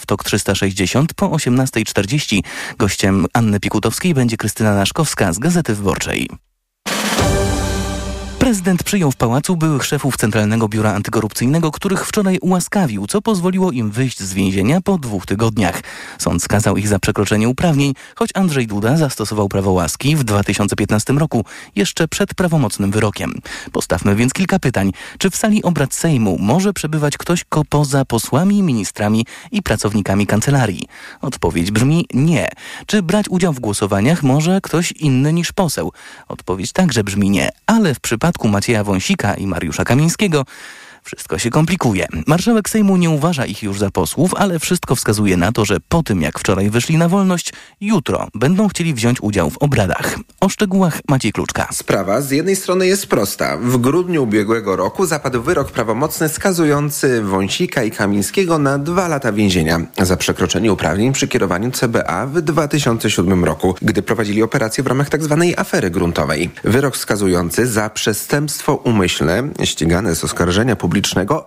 w TOK 360 po 18:40. Gościem Anny Pikutowskiej będzie Krystyna Naszkowska z Gazety Wyborczej. Prezydent przyjął w pałacu byłych szefów Centralnego Biura Antykorupcyjnego, których wczoraj ułaskawił, co pozwoliło im wyjść z więzienia po 2 tygodniach. Sąd skazał ich za przekroczenie uprawnień, choć Andrzej Duda zastosował prawo łaski w 2015 roku, jeszcze przed prawomocnym wyrokiem. Postawmy więc kilka pytań. Czy w sali obrad Sejmu może przebywać ktoś poza posłami, ministrami i pracownikami kancelarii? Odpowiedź brzmi nie. Czy brać udział w głosowaniach może ktoś inny niż poseł? Odpowiedź także brzmi nie, ale w przypadku Macieja Wąsika i Mariusza Kamińskiego wszystko się komplikuje. Marszałek Sejmu nie uważa ich już za posłów, ale wszystko wskazuje na to, że po tym jak wczoraj wyszli na wolność, jutro będą chcieli wziąć udział w obradach. O szczegółach Maciej Kluczka. Sprawa z jednej strony jest prosta. W grudniu ubiegłego roku zapadł wyrok prawomocny skazujący Wąsika i Kamińskiego na 2 lata więzienia za przekroczenie uprawnień przy kierowaniu CBA w 2007 roku, gdy prowadzili operację w ramach tzw. afery gruntowej. Wyrok skazujący za przestępstwo umyślne, ścigane z oskarżenia publicznego,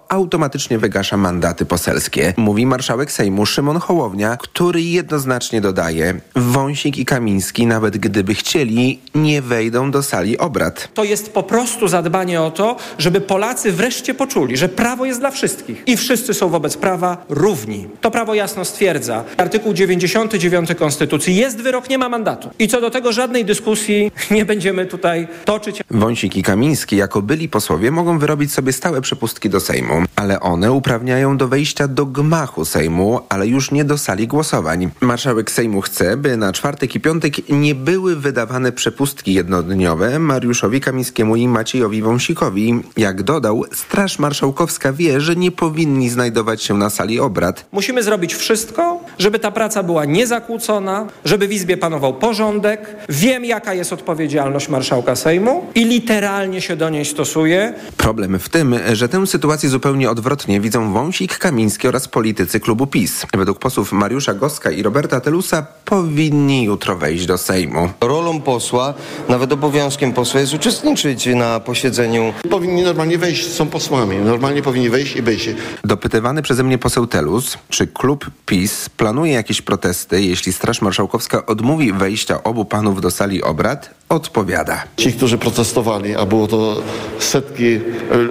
automatycznie wygasza mandaty poselskie. Mówi marszałek Sejmu Szymon Hołownia, który jednoznacznie dodaje: Wąsik i Kamiński, nawet gdyby chcieli, nie wejdą do sali obrad. To jest po prostu zadbanie o to, żeby Polacy wreszcie poczuli, że prawo jest dla wszystkich i wszyscy są wobec prawa równi. To prawo jasno stwierdza. Artykuł 99 Konstytucji. Jest wyrok, nie ma mandatu. I co do tego żadnej dyskusji nie będziemy tutaj toczyć. Wąsik i Kamiński jako byli posłowie mogą wyrobić sobie stałe przepustki do Sejmu, ale one uprawniają do wejścia do gmachu Sejmu, ale już nie do sali głosowań. Marszałek Sejmu chce, by na czwartek i piątek nie były wydawane przepustki jednodniowe Mariuszowi Kamińskiemu i Maciejowi Wąsikowi. Jak dodał, Straż Marszałkowska wie, że nie powinni znajdować się na sali obrad. Musimy zrobić wszystko, żeby ta praca była niezakłócona, żeby w Izbie panował porządek. Wiem, jaka jest odpowiedzialność marszałka Sejmu i literalnie się do niej stosuję. Problem w tym, że tę sytuację zupełnie odwrotnie widzą Wąsik, Kamiński oraz politycy klubu PiS. Według posłów Mariusza Goska i Roberta Telusa powinni jutro wejść do Sejmu. Rolą posła, nawet obowiązkiem posła jest uczestniczyć na posiedzeniu. Powinni normalnie wejść, są posłami. Normalnie powinni wejść i być. Dopytywany przeze mnie poseł Telus, czy klub PiS planuje jakieś protesty, jeśli Straż Marszałkowska odmówi wejścia obu panów do sali obrad, odpowiada. Ci, którzy protestowali, a było to setki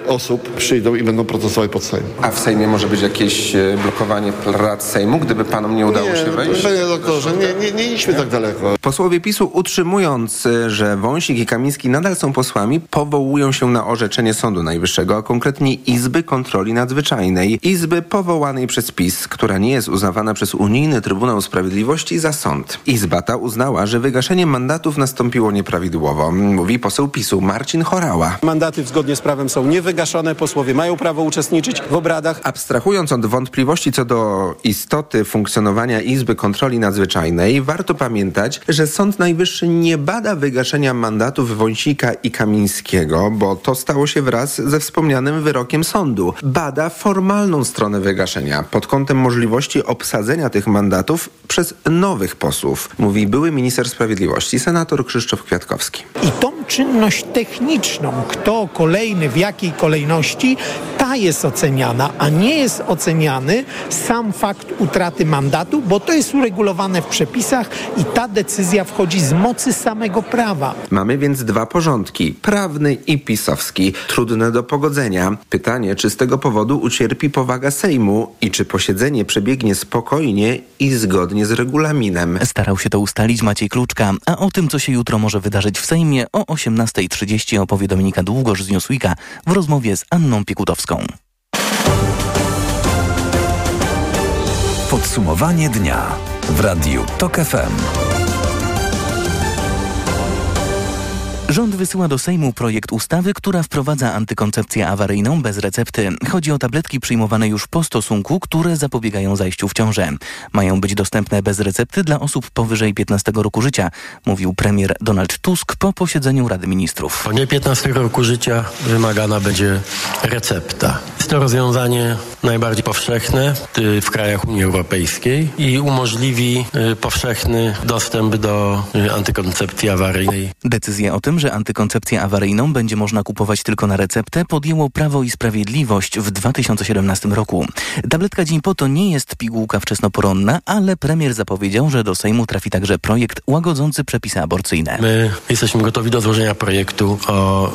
osób, przyjdą i będą protestować pod Sejm. A w Sejmie może być jakieś blokowanie prac Sejmu, gdyby panom nie udało się wejść? Panie doktorze, nie idźmy tak daleko. Posłowie PiS-u, utrzymując, że Wąsik i Kamiński nadal są posłami, powołują się na orzeczenie Sądu Najwyższego, a konkretnie Izby Kontroli Nadzwyczajnej. Izby powołanej przez PiS, która nie jest uznawana przez Unijny Trybunał Sprawiedliwości za sąd. Izba ta uznała, że wygaszenie mandatów nastąpiło nieprawidłowo, mówi poseł PiS-u Marcin Chorała. Mandaty zgodnie z prawem są niewygaszone, posłowie mają prawo uczestniczyć w obradach. Abstrahując od wątpliwości co do istoty funkcjonowania Izby Kontroli Nadzwyczajnej, warto pamiętać, że Sąd Najwyższy nie bada wygaszenia mandatów Wąsika i Kamińskiego, bo to stało się wraz ze wspomnianym wyrokiem sądu. Bada formalną stronę wygaszenia pod kątem możliwości obsadzenia tych mandatów przez nowych posłów, mówi były minister sprawiedliwości, senator Krzysztof Kwiatkowski. I tą czynność techniczną, kto kolejny, w jakiej kolejności, ta jest oceniana, a nie jest oceniany sam fakt utraty mandatu, bo to jest uregulowane w przepisach i ta decyzja wchodzi z mocy samego prawa. Mamy więc 2 porządki, prawny i pisowski, trudne do pogodzenia. Pytanie, czy z tego powodu ucierpi powaga Sejmu i czy posiedzenie przebiegnie spokojnie i zgodnie z regulaminem. Starał się to ustalić Maciej Kluczka, a o tym, co się jutro może wydarzyć w Sejmie, o 18:30 opowie Dominika Długosz z Newsweeka w rozmowie z Anną Pikutowską. Podsumowanie dnia w Radiu TOK FM. Rząd wysyła do Sejmu projekt ustawy, która wprowadza antykoncepcję awaryjną bez recepty. Chodzi o tabletki przyjmowane już po stosunku, które zapobiegają zajściu w ciążę. Mają być dostępne bez recepty dla osób powyżej 15 roku życia, mówił premier Donald Tusk po posiedzeniu Rady Ministrów. Po nie 15 roku życia wymagana będzie recepta. Jest to rozwiązanie najbardziej powszechne w krajach Unii Europejskiej i umożliwi powszechny dostęp do antykoncepcji awaryjnej. Decyzję o tym że antykoncepcję awaryjną będzie można kupować tylko na receptę, podjęło Prawo i Sprawiedliwość w 2017 roku. Tabletka dzień po to nie jest pigułka wczesnoporonna, ale premier zapowiedział, że do Sejmu trafi także projekt łagodzący przepisy aborcyjne. My jesteśmy gotowi do złożenia projektu o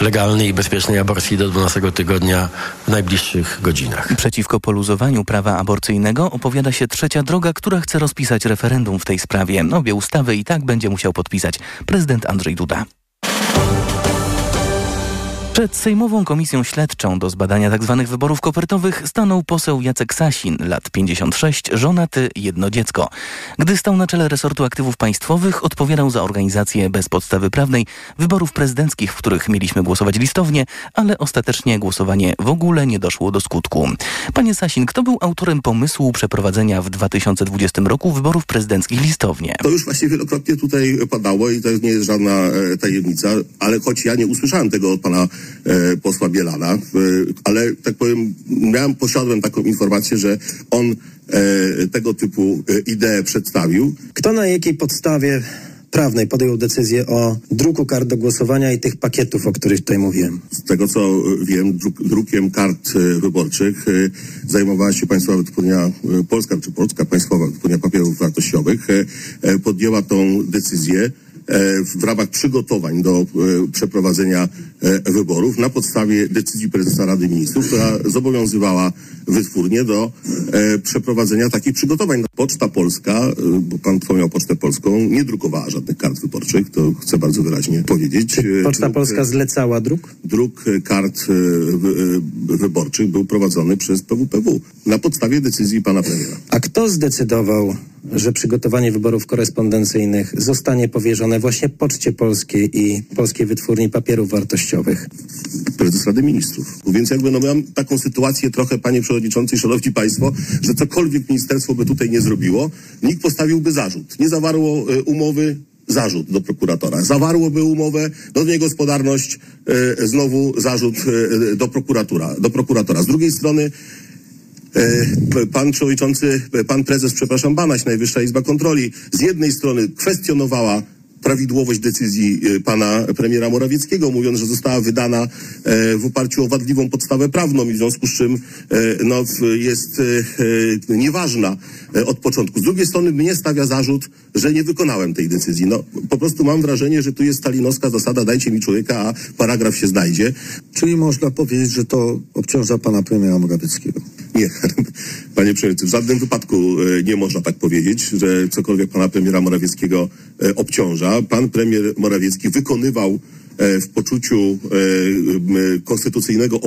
legalnej i bezpiecznej aborcji do 12 tygodnia w najbliższych godzinach. Przeciwko poluzowaniu prawa aborcyjnego opowiada się Trzecia Droga, która chce rozpisać referendum w tej sprawie. Obie ustawy i tak będzie musiał podpisać prezydent Andrzej Duda. Przed Sejmową Komisją Śledczą do zbadania tzw. wyborów kopertowych stanął poseł Jacek Sasin, lat 56, żonaty, jedno dziecko. Gdy stał na czele resortu aktywów państwowych, odpowiadał za organizację bez podstawy prawnej wyborów prezydenckich, w których mieliśmy głosować listownie, ale ostatecznie głosowanie w ogóle nie doszło do skutku. Panie Sasin, kto był autorem pomysłu przeprowadzenia w 2020 roku wyborów prezydenckich listownie? To już właśnie wielokrotnie tutaj padało i to nie jest żadna tajemnica, ale choć ja nie usłyszałem tego od pana posła Bielana, ale tak powiem, posiadłem taką informację, że on tego typu ideę przedstawił. Kto na jakiej podstawie prawnej podjął decyzję o druku kart do głosowania i tych pakietów, o których tutaj mówiłem? Z tego co wiem, drukiem kart wyborczych zajmowała się Państwowa Wytwórnia Polska, czy Polska Państwowa Wytwórnia Papierów Wartościowych. Podjęła tą decyzję w ramach przygotowań do przeprowadzenia wyborów na podstawie decyzji prezesa Rady Ministrów, która zobowiązywała wytwórnię do przeprowadzenia takich przygotowań. Poczta Polska, bo pan wspomniał Pocztę Polską, nie drukowała żadnych kart wyborczych, to chcę bardzo wyraźnie powiedzieć. Poczta Polska zlecała druk? Druk kart wyborczych był prowadzony przez PWPW na podstawie decyzji pana premiera. A kto zdecydował, że przygotowanie wyborów korespondencyjnych zostanie powierzone właśnie Poczcie Polskiej i Polskiej Wytwórni Papierów Wartościowych? Prezes Rady Ministrów. Więc mam taką sytuację trochę, panie przewodniczący, szanowni państwo, że cokolwiek ministerstwo by tutaj nie zrobiło, nikt postawiłby zarzut. Nie zawarło umowy, zarzut do prokuratora. Zawarłoby umowę, do niegospodarność, znowu zarzut do prokuratora. Z drugiej strony pan przewodniczący, pan prezes, przepraszam, Banaś, Najwyższa Izba Kontroli, z jednej strony kwestionowała prawidłowość decyzji pana premiera Morawieckiego, mówiąc, że została wydana w oparciu o wadliwą podstawę prawną i w związku z czym jest nieważna od początku. Z drugiej strony mnie stawia zarzut, że nie wykonałem tej decyzji. Po prostu mam wrażenie, że tu jest stalinowska zasada: dajcie mi człowieka, a paragraf się znajdzie. Czyli można powiedzieć, że to obciąża pana premiera Morawieckiego? Nie, panie przewodniczący, w żadnym wypadku nie można tak powiedzieć, że cokolwiek pana premiera Morawieckiego obciąża. Pan premier Morawiecki wykonywał w poczuciu konstytucyjnego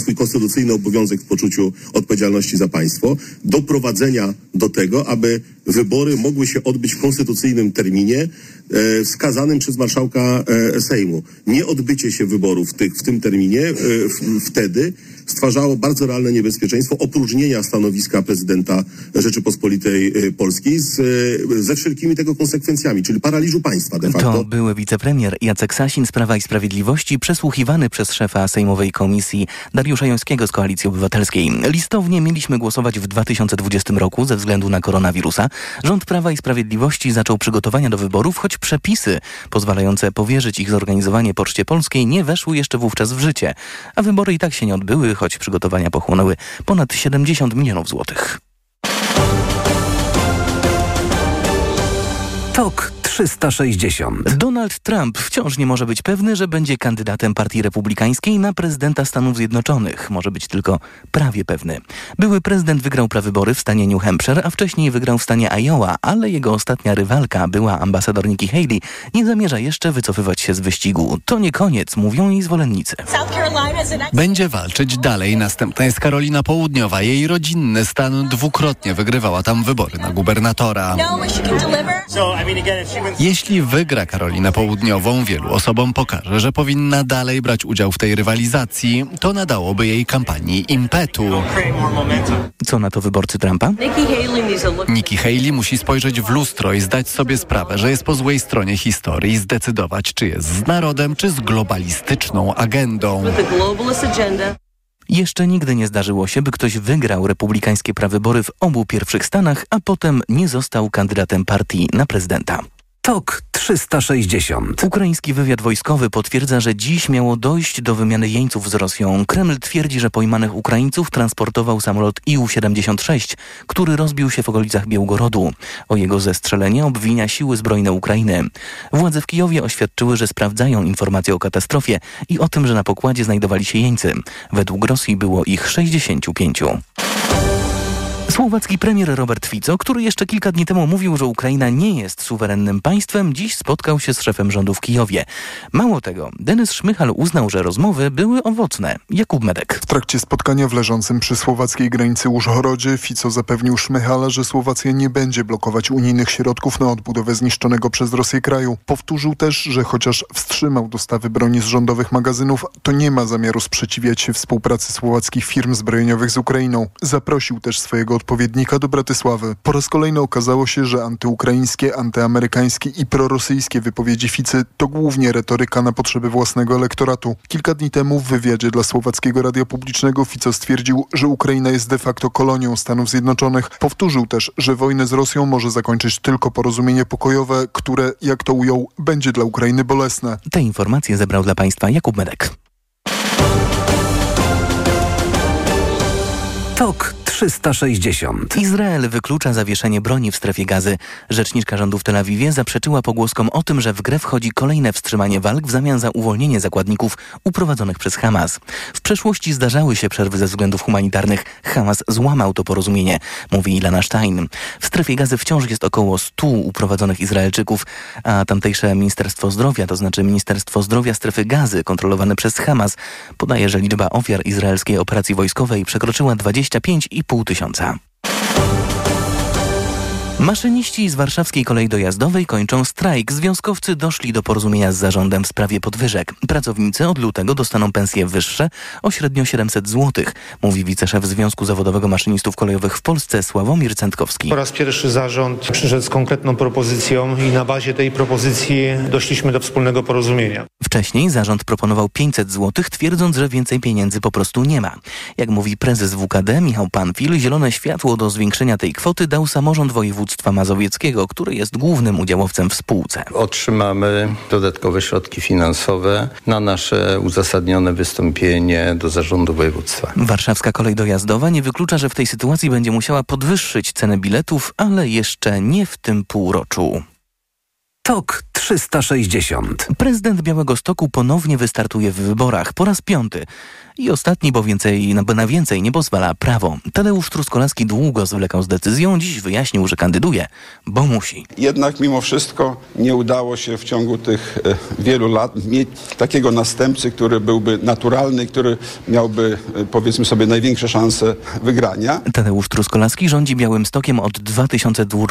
swój konstytucyjny obowiązek, w poczuciu odpowiedzialności za państwo, doprowadzenia do tego, aby wybory mogły się odbyć w konstytucyjnym terminie wskazanym przez marszałka Sejmu. Nieodbycie się wyborów w tym terminie wtedy stwarzało bardzo realne niebezpieczeństwo opróżnienia stanowiska prezydenta Rzeczypospolitej Polskiej ze wszelkimi tego konsekwencjami, czyli paraliżu państwa de facto. To były wicepremier Jacek Sasin z Prawa i Sprawiedliwości, przesłuchiwany przez szefa Sejmowej Komisji Dariusza Jońskiego z Koalicji Obywatelskiej. Listownie mieliśmy głosować w 2020 roku ze względu na koronawirusa. Rząd Prawa i Sprawiedliwości zaczął przygotowania do wyborów, choć przepisy pozwalające powierzyć ich zorganizowanie Poczcie Polskiej nie weszły jeszcze wówczas w życie, a wybory i tak się nie odbyły, choć przygotowania pochłonęły ponad 70 milionów złotych. Tok 360. Donald Trump wciąż nie może być pewny, że będzie kandydatem Partii Republikańskiej na prezydenta Stanów Zjednoczonych. Może być tylko prawie pewny. Były prezydent wygrał prawybory w stanie New Hampshire, a wcześniej wygrał w stanie Iowa, ale jego ostatnia rywalka, była ambasador Nikki Haley, nie zamierza jeszcze wycofywać się z wyścigu. To nie koniec, mówią jej zwolennicy. Będzie walczyć dalej. Następna jest Karolina Południowa. Jej rodzinny stan dwukrotnie wygrywała tam wybory na gubernatora. Jeśli wygra Karolinę Południową, wielu osobom pokaże, że powinna dalej brać udział w tej rywalizacji. To nadałoby jej kampanii impetu. Co na to wyborcy Trumpa? Nikki Haley musi spojrzeć w lustro i zdać sobie sprawę, że jest po złej stronie historii, zdecydować, czy jest z narodem, czy z globalistyczną agendą. Jeszcze nigdy nie zdarzyło się, by ktoś wygrał republikańskie prawybory w obu pierwszych stanach, a potem nie został kandydatem partii na prezydenta. TOK 360. Ukraiński wywiad wojskowy potwierdza, że dziś miało dojść do wymiany jeńców z Rosją. Kreml twierdzi, że pojmanych Ukraińców transportował samolot Ił-76, który rozbił się w okolicach Białgorodu. O jego zestrzelenie obwinia siły zbrojne Ukrainy. Władze w Kijowie oświadczyły, że sprawdzają informacje o katastrofie i o tym, że na pokładzie znajdowali się jeńcy. Według Rosji było ich 65. Słowacki premier Robert Fico, który jeszcze kilka dni temu mówił, że Ukraina nie jest suwerennym państwem, dziś spotkał się z szefem rządu w Kijowie. Mało tego, Denys Szmychal uznał, że rozmowy były owocne. Jakub Medek. W trakcie spotkania w leżącym przy słowackiej granicy Użhorodzie Fico zapewnił Szmychala, że Słowacja nie będzie blokować unijnych środków na odbudowę zniszczonego przez Rosję kraju. Powtórzył też, że chociaż wstrzymał dostawy broni z rządowych magazynów, to nie ma zamiaru sprzeciwiać się współpracy słowackich firm zbrojeniowych z Ukrainą. Zaprosił też swojego odpowiednika do Bratysławy. Po raz kolejny okazało się, że antyukraińskie, antyamerykańskie i prorosyjskie wypowiedzi Ficy to głównie retoryka na potrzeby własnego elektoratu. Kilka dni temu w wywiadzie dla Słowackiego Radia Publicznego Fico stwierdził, że Ukraina jest de facto kolonią Stanów Zjednoczonych. Powtórzył też, że wojnę z Rosją może zakończyć tylko porozumienie pokojowe, które, jak to ujął, będzie dla Ukrainy bolesne. Te informacje zebrał dla Państwa Jakub Medek. TOK 360. Izrael wyklucza zawieszenie broni w strefie Gazy. Rzeczniczka rządu w Tel Awiwie zaprzeczyła pogłoskom o tym, że w grę wchodzi kolejne wstrzymanie walk w zamian za uwolnienie zakładników uprowadzonych przez Hamas. W przeszłości zdarzały się przerwy ze względów humanitarnych. Hamas złamał to porozumienie, mówi Ilana Stein. W strefie Gazy wciąż jest około 100 uprowadzonych Izraelczyków, a tamtejsze Ministerstwo Zdrowia, to znaczy Ministerstwo Zdrowia Strefy Gazy, kontrolowane przez Hamas, podaje, że liczba ofiar izraelskiej operacji wojskowej przekroczyła 25,5 tysiąca. Maszyniści z warszawskiej kolei dojazdowej kończą strajk. Związkowcy doszli do porozumienia z zarządem w sprawie podwyżek. Pracownicy od lutego dostaną pensje wyższe o średnio 700 zł, mówi wiceszef Związku Zawodowego Maszynistów Kolejowych w Polsce Sławomir Centkowski. Po raz pierwszy zarząd przyszedł z konkretną propozycją i na bazie tej propozycji doszliśmy do wspólnego porozumienia. Wcześniej zarząd proponował 500 zł, twierdząc, że więcej pieniędzy po prostu nie ma. Jak mówi prezes WKD Michał Panfil, zielone światło do zwiększenia tej kwoty dał samorząd województwa mazowieckiego, który jest głównym udziałowcem w spółce. Otrzymamy dodatkowe środki finansowe na nasze uzasadnione wystąpienie do zarządu województwa. Warszawska kolej dojazdowa nie wyklucza, że w tej sytuacji będzie musiała podwyższyć cenę biletów, ale jeszcze nie w tym półroczu. TOK 360. Prezydent Białegostoku ponownie wystartuje w wyborach po raz 5. I ostatni, bo na więcej nie pozwala prawo. Tadeusz Truskolaski długo zwlekał z decyzją, dziś wyjaśnił, że kandyduje, bo musi. Jednak mimo wszystko nie udało się w ciągu tych wielu lat mieć takiego następcy, który byłby naturalny, który miałby, powiedzmy sobie, największe szanse wygrania. Tadeusz Truskolaski rządzi Białymstokiem od 2002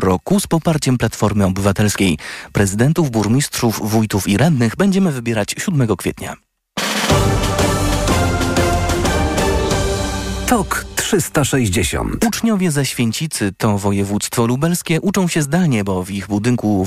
roku z poparciem Platformy Obywatelskiej. Prezydentów, burmistrzów, wójtów i radnych będziemy wybierać 7 kwietnia. TOK 360. Uczniowie ze Święcicy, to województwo lubelskie, uczą się zdalnie, bo w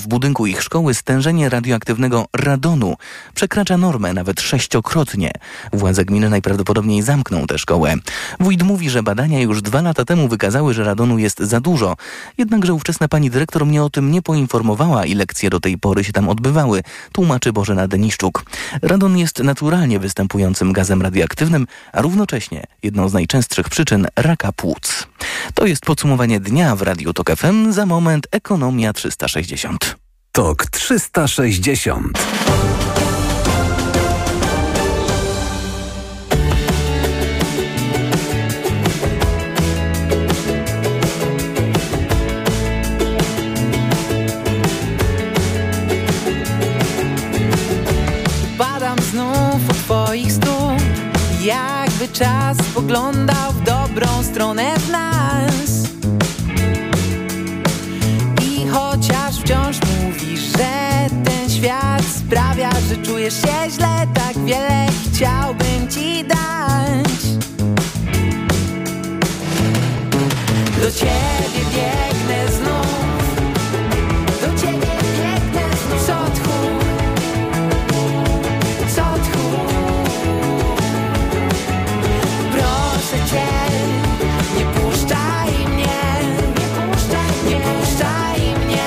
budynku ich szkoły stężenie radioaktywnego radonu przekracza normę nawet 6-krotnie. Władze gminy najprawdopodobniej zamkną tę szkołę. Wójt mówi, że badania już 2 lata temu wykazały, że radonu jest za dużo. Jednakże ówczesna pani dyrektor mnie o tym nie poinformowała i lekcje do tej pory się tam odbywały, tłumaczy Bożena Deniszczuk. Radon jest naturalnie występującym gazem radioaktywnym, a równocześnie jedną z najczęstszych przyczyn raka płuc. To jest podsumowanie dnia w Radiu TOK FM. Za moment Ekonomia 360. TOK 360. Badam znów od twoich stóp, jakby czas spoglądał w dobrą stronę w nas. I chociaż wciąż mówisz, że ten świat sprawia, że czujesz się źle, tak wiele chciałbym ci dać. Do ciebie biegnę znów, do ciebie biegnę znów. Co tchu, co tchu. Nie puszczaj mnie, nie puszczaj mnie, nie puszczaj mnie.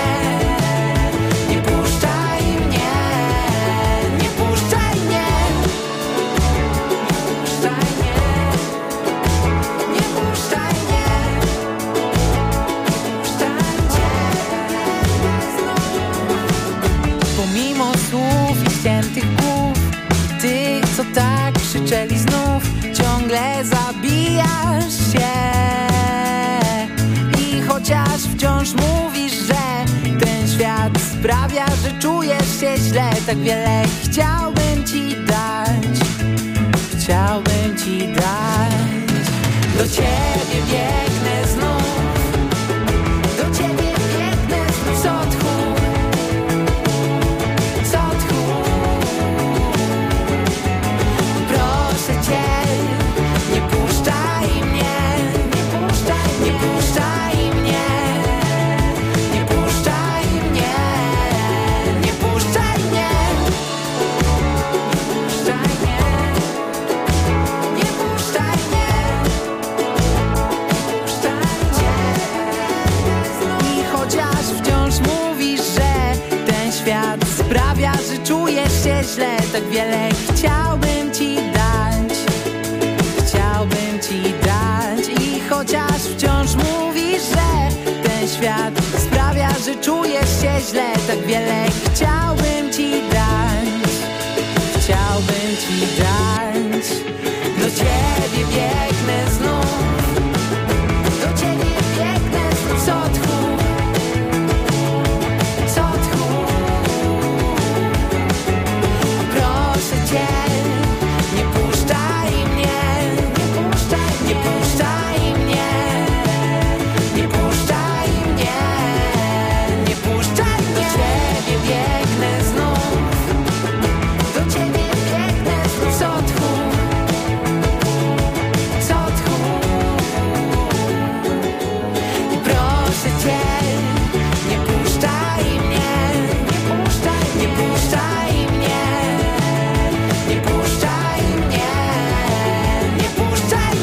Chociaż wciąż mówisz, że ten świat sprawia, że czujesz się źle. Tak wiele chciałbym ci dać, chciałbym ci dać. Do ciebie biegnę znów, do ciebie biegnę znów z odchu, z odchu. Proszę cię, nie puszczaj mnie, nie puszczaj, nie puszczaj mnie, nie puszczaj mnie, nie puszczaj mnie, nie puszczaj mnie, nie puszczaj mnie, nie puszczaj mnie. I chociaż wciąż mówisz, że ten świat sprawia, że czujesz się źle, tak wiele chciałbym ci dać, chciałbym ci dać. I chociaż wciąż mówisz, że ten świat sprawia, że czujesz się źle, tak wiele chciałbym ci dać, chciałbym ci dać. Do ciebie biegnę znów, do ciebie biegnę znów z odchu, z odchu. Proszę cię, nie puszczaj mnie, nie puszczaj, nie puszczaj mnie, nie puszczaj mnie, nie puszczaj mnie. Do ciebie biegnę znów, do ciebie biegnę znów z odchu, z odchu. I proszę cię, nie puszczaj mnie, nie puszczaj, nie puszczaj mnie, nie puszczaj mnie, nie puszczaj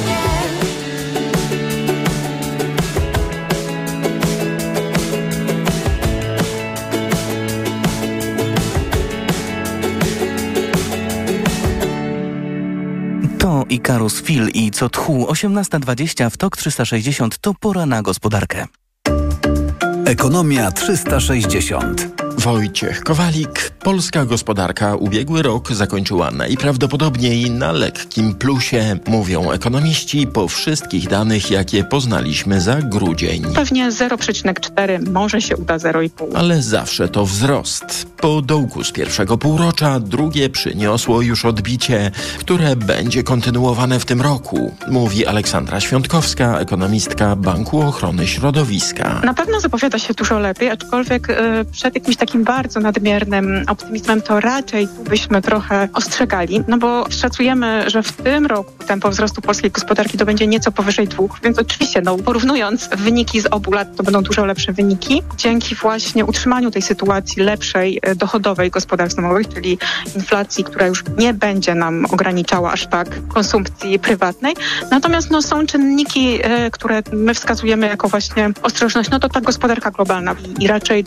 mnie. To Ikarus Fil i Co Tchu, 18:20 w TOK 360 to pora na gospodarkę. Ekonomia 360. Wojciech Kowalik. Polska gospodarka ubiegły rok zakończyła najprawdopodobniej na lekkim plusie, mówią ekonomiści po wszystkich danych, jakie poznaliśmy za grudzień. Pewnie 0,4, może się uda 0,5. Ale zawsze to wzrost. Po dołku z pierwszego półrocza drugie przyniosło już odbicie, które będzie kontynuowane w tym roku, mówi Aleksandra Świątkowska, ekonomistka Banku Ochrony Środowiska. Na pewno zapowiada się dużo lepiej, aczkolwiek przed jakimś takim bardzo nadmiernym optymizmem to raczej byśmy trochę ostrzegali, no bo szacujemy, że w tym roku tempo wzrostu polskiej gospodarki to będzie nieco powyżej 2, więc oczywiście porównując wyniki z obu lat to będą dużo lepsze wyniki, dzięki właśnie utrzymaniu tej sytuacji lepszej dochodowej gospodarstw domowych, czyli inflacji, która już nie będzie nam ograniczała aż tak konsumpcji prywatnej. Natomiast są czynniki, które my wskazujemy jako właśnie ostrożność, to ta gospodarka globalna i raczej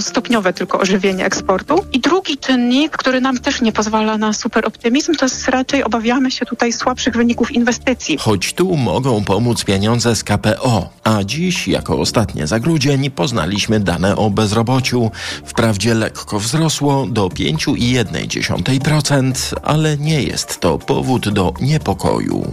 stopniowe tylko ożywienie eksportu. I drugi czynnik, który nam też nie pozwala na super optymizm, to jest raczej obawiamy się tutaj słabszych wyników inwestycji. Choć tu mogą pomóc pieniądze z KPO, a dziś jako ostatnie za grudzień poznaliśmy dane o bezrobociu. Wprawdzie lekko wzrosło do 5,1%, ale nie jest to powód do niepokoju.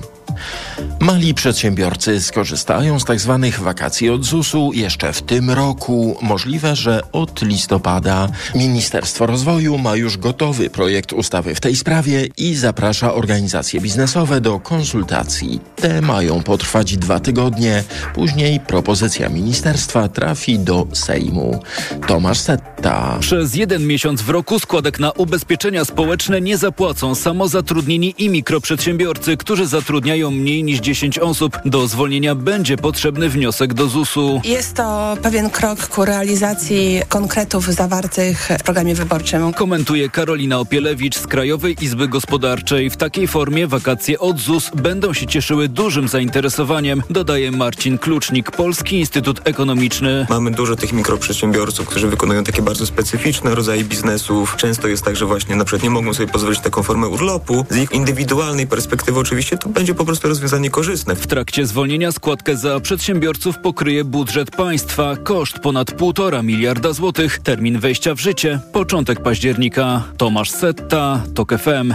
Mali przedsiębiorcy skorzystają z tzw. wakacji od ZUS-u jeszcze w tym roku. Możliwe, że od listopada. Ministerstwo Rozwoju ma już gotowy projekt ustawy w tej sprawie i zaprasza organizacje biznesowe do konsultacji. Te mają potrwać 2 tygodnie. Później propozycja ministerstwa trafi do Sejmu. Tomasz Setta. Przez 1 miesiąc w roku składek na ubezpieczenia społeczne nie zapłacą samozatrudnieni i mikroprzedsiębiorcy, którzy zatrudniają mniej niż 10 osób. Do zwolnienia będzie potrzebny wniosek do ZUS-u. Jest to pewien krok ku realizacji konkretów zawartych w programie wyborczym. Komentuje Karolina Opielewicz z Krajowej Izby Gospodarczej. W takiej formie wakacje od ZUS będą się cieszyły dużym zainteresowaniem, dodaje Marcin Klucznik, Polski Instytut Ekonomiczny. Mamy dużo tych mikroprzedsiębiorców, którzy wykonują takie bardzo specyficzne rodzaje biznesów. Często jest tak, że właśnie na przykład nie mogą sobie pozwolić taką formę urlopu. Z ich indywidualnej perspektywy oczywiście to będzie po prostu rozwiązanie korzystne. W trakcie zwolnienia składkę za przedsiębiorców pokryje budżet państwa. Koszt ponad 1,5 miliarda złotych. Termin wejścia w życie początek października. Tomasz Setta, TOK FM.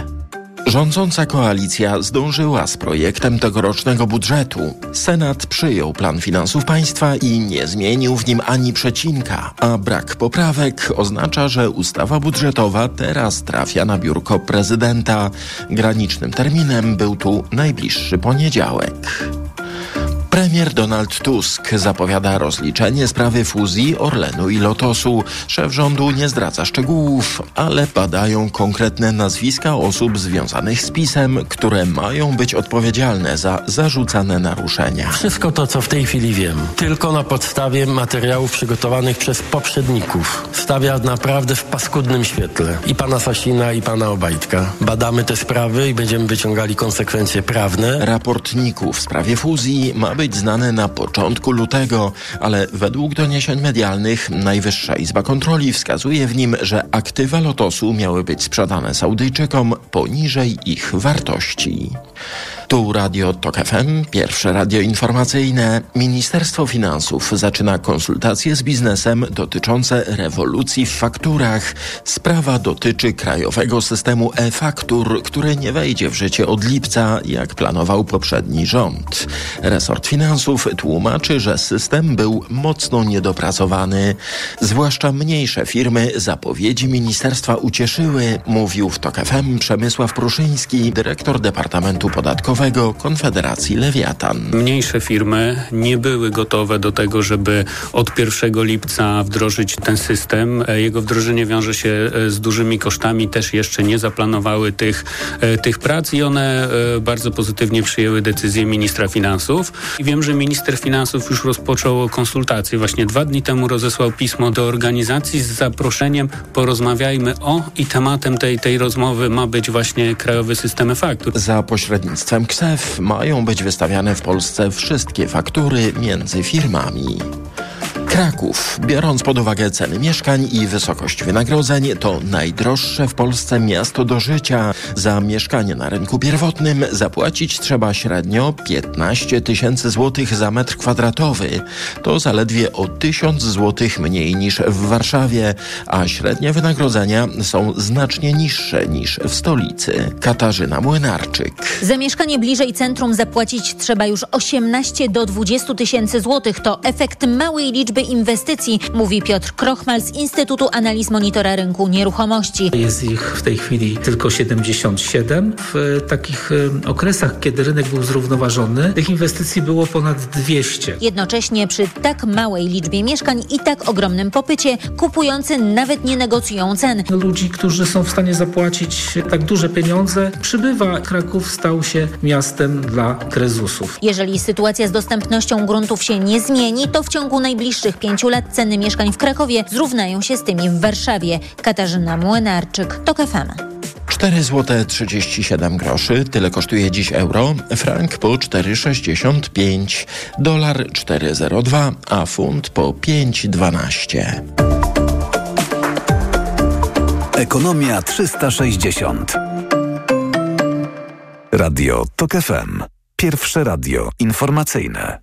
Rządząca koalicja zdążyła z projektem tegorocznego budżetu. Senat przyjął plan finansów państwa i nie zmienił w nim ani przecinka, a brak poprawek oznacza, że ustawa budżetowa teraz trafia na biurko prezydenta. Granicznym terminem był tu najbliższy poniedziałek. Premier Donald Tusk zapowiada rozliczenie sprawy fuzji Orlenu i Lotosu. Szef rządu nie zdradza szczegółów, ale padają konkretne nazwiska osób związanych z PiS-em, które mają być odpowiedzialne za zarzucane naruszenia. Wszystko to, co w tej chwili wiem, tylko na podstawie materiałów przygotowanych przez poprzedników, stawia naprawdę w paskudnym świetle i pana Sasina, i pana Obajtka. Badamy te sprawy i będziemy wyciągali konsekwencje prawne. Raportników w sprawie fuzji ma być znane na początku lutego, ale według doniesień medialnych Najwyższa Izba Kontroli wskazuje w nim, że aktywa Lotosu miały być sprzedane Saudyjczykom poniżej ich wartości. Tu Radio TOK FM, pierwsze radio informacyjne. Ministerstwo Finansów zaczyna konsultacje z biznesem dotyczące rewolucji w fakturach. Sprawa dotyczy krajowego systemu e-faktur, który nie wejdzie w życie od lipca, jak planował poprzedni rząd. Resort Finansów tłumaczy, że system był mocno niedopracowany. Zwłaszcza mniejsze firmy zapowiedzi ministerstwa ucieszyły, mówił w TOK FM Przemysław Pruszyński, dyrektor Departamentu Podatkowego Konfederacji Lewiatan. Mniejsze firmy nie były gotowe do tego, żeby od 1 lipca wdrożyć ten system. Jego wdrożenie wiąże się z dużymi kosztami, też jeszcze nie zaplanowały tych prac i one bardzo pozytywnie przyjęły decyzję ministra finansów. I wiem, że minister finansów już rozpoczął konsultacje. Właśnie 2 dni temu rozesłał pismo do organizacji z zaproszeniem porozmawiajmy o i tematem tej rozmowy ma być właśnie krajowy system e-faktur. Za pośrednictwem KSeF mają być wystawiane w Polsce wszystkie faktury między firmami. Kraków, biorąc pod uwagę ceny mieszkań i wysokość wynagrodzeń, to najdroższe w Polsce miasto do życia. Za mieszkanie na rynku pierwotnym zapłacić trzeba średnio 15 tysięcy złotych za metr kwadratowy. To zaledwie o 1000 złotych mniej niż w Warszawie, a średnie wynagrodzenia są znacznie niższe niż w stolicy. Katarzyna Młynarczyk. Za mieszkanie bliżej centrum zapłacić trzeba już 18 do 20 tysięcy złotych. To efekt małej liczby inwestycji, mówi Piotr Krochmal z Instytutu Analiz Monitora Rynku Nieruchomości. Jest ich w tej chwili tylko 77. W takich okresach, kiedy rynek był zrównoważony, tych inwestycji było ponad 200. Jednocześnie przy tak małej liczbie mieszkań i tak ogromnym popycie kupujący nawet nie negocjują cen. Ludzi, którzy są w stanie zapłacić tak duże pieniądze, przybywa. Kraków stał się miastem dla krezusów. Jeżeli sytuacja z dostępnością gruntów się nie zmieni, to w ciągu najbliższych 5 lat ceny mieszkań w Krakowie zrównają się z tymi w Warszawie. Katarzyna Młynarczyk, TOK FM. 4,37 zł, tyle kosztuje dziś euro, frank po 4,65, dolar 4,02, a funt po 5,12. Ekonomia 360. Radio TOK FM. Pierwsze radio informacyjne.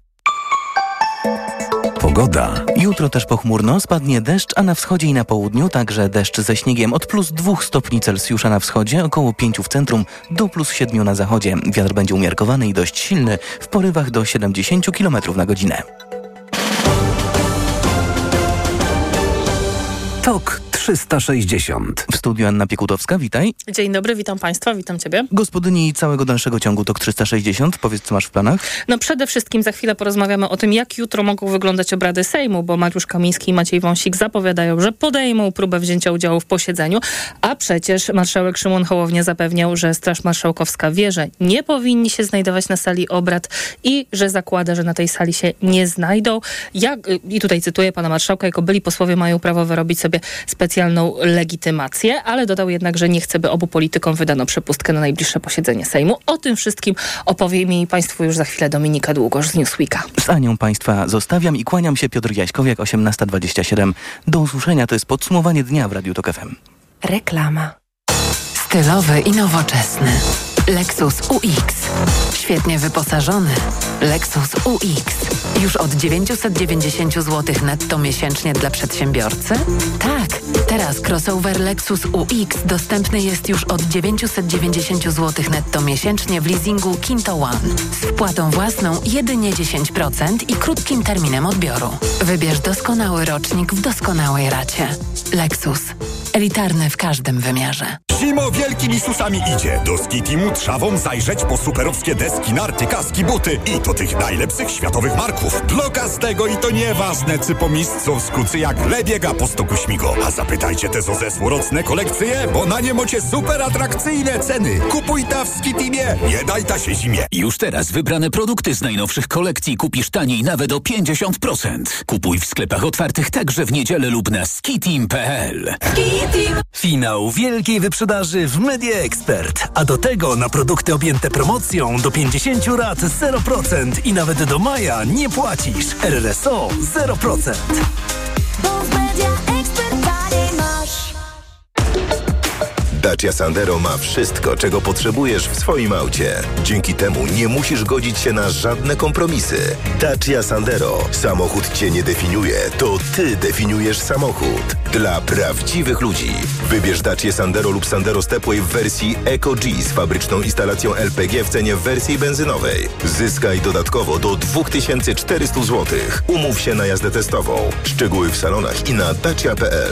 Pogoda. Jutro też pochmurno, spadnie deszcz, a na wschodzie i na południu także deszcz ze śniegiem od +2 stopni Celsjusza na wschodzie, około 5 w centrum, do +7 na zachodzie. Wiatr będzie umiarkowany i dość silny, w porywach do 70 km na godzinę. TOK 360. W studiu Anna Pikutowska, witaj. Dzień dobry, witam Państwa, witam Ciebie. Gospodyni całego dalszego ciągu TOK 360, powiedz, co masz w planach? No przede wszystkim za chwilę porozmawiamy o tym, jak jutro mogą wyglądać obrady Sejmu, bo Mariusz Kamiński i Maciej Wąsik zapowiadają, że podejmą próbę wzięcia udziału w posiedzeniu, a przecież marszałek Szymon Hołownia zapewniał, że Straż Marszałkowska wie, że nie powinni się znajdować na sali obrad i że zakłada, że na tej sali się nie znajdą. I tutaj cytuję pana marszałka, jako byli posłowie mają prawo wyrobić sobie specjalną legitymację, ale dodał jednak, że nie chce, by obu politykom wydano przepustkę na najbliższe posiedzenie Sejmu. O tym wszystkim opowie mi Państwu już za chwilę Dominika Długosz z Newsweeka. Z Anią Państwa zostawiam i kłaniam się, Piotr Jaśkowiak, 18:27. Do usłyszenia, to jest podsumowanie dnia w Radiu TOK FM. Reklama. Stylowy i nowoczesny. Lexus UX. Świetnie wyposażony. Lexus UX. Już od 990 zł netto miesięcznie dla przedsiębiorcy? Tak. Teraz crossover Lexus UX dostępny jest już od 990 zł netto miesięcznie w leasingu Kinto One. Z wpłatą własną jedynie 10% i krótkim terminem odbioru. Wybierz doskonały rocznik w doskonałej racie. Lexus. Elitarny w każdym wymiarze. Zimo wielkimi susami idzie. Do Ski Teamu trzawą zajrzeć po superowskie deski, narty, kaski, buty. I to tych najlepszych światowych marków. Bloka z tego i to nieważne, czy po miejscu skucy jak lebiega po stoku śmigo. A zapytajcie te o zeszłoroczne kolekcje, bo na nie macie super atrakcyjne ceny. Kupuj ta w Ski Teamie, nie daj ta się zimie. Już teraz wybrane produkty z najnowszych kolekcji kupisz taniej nawet o 50%. Kupuj w sklepach otwartych także w niedzielę lub na skiteam.pl. Finał wielkiej wyprzedaży w Media Expert. A do tego na produkty objęte promocją do 50 rat 0% i nawet do maja nie płacisz. RRSO 0%. Dacia Sandero ma wszystko, czego potrzebujesz w swoim aucie. Dzięki temu nie musisz godzić się na żadne kompromisy. Dacia Sandero. Samochód Cię nie definiuje, to Ty definiujesz samochód. Dla prawdziwych ludzi. Wybierz Dacia Sandero lub Sandero Stepway w wersji Eco G z fabryczną instalacją LPG w cenie w wersji benzynowej. Zyskaj dodatkowo do 2400 zł. Umów się na jazdę testową. Szczegóły w salonach i na dacia.pl.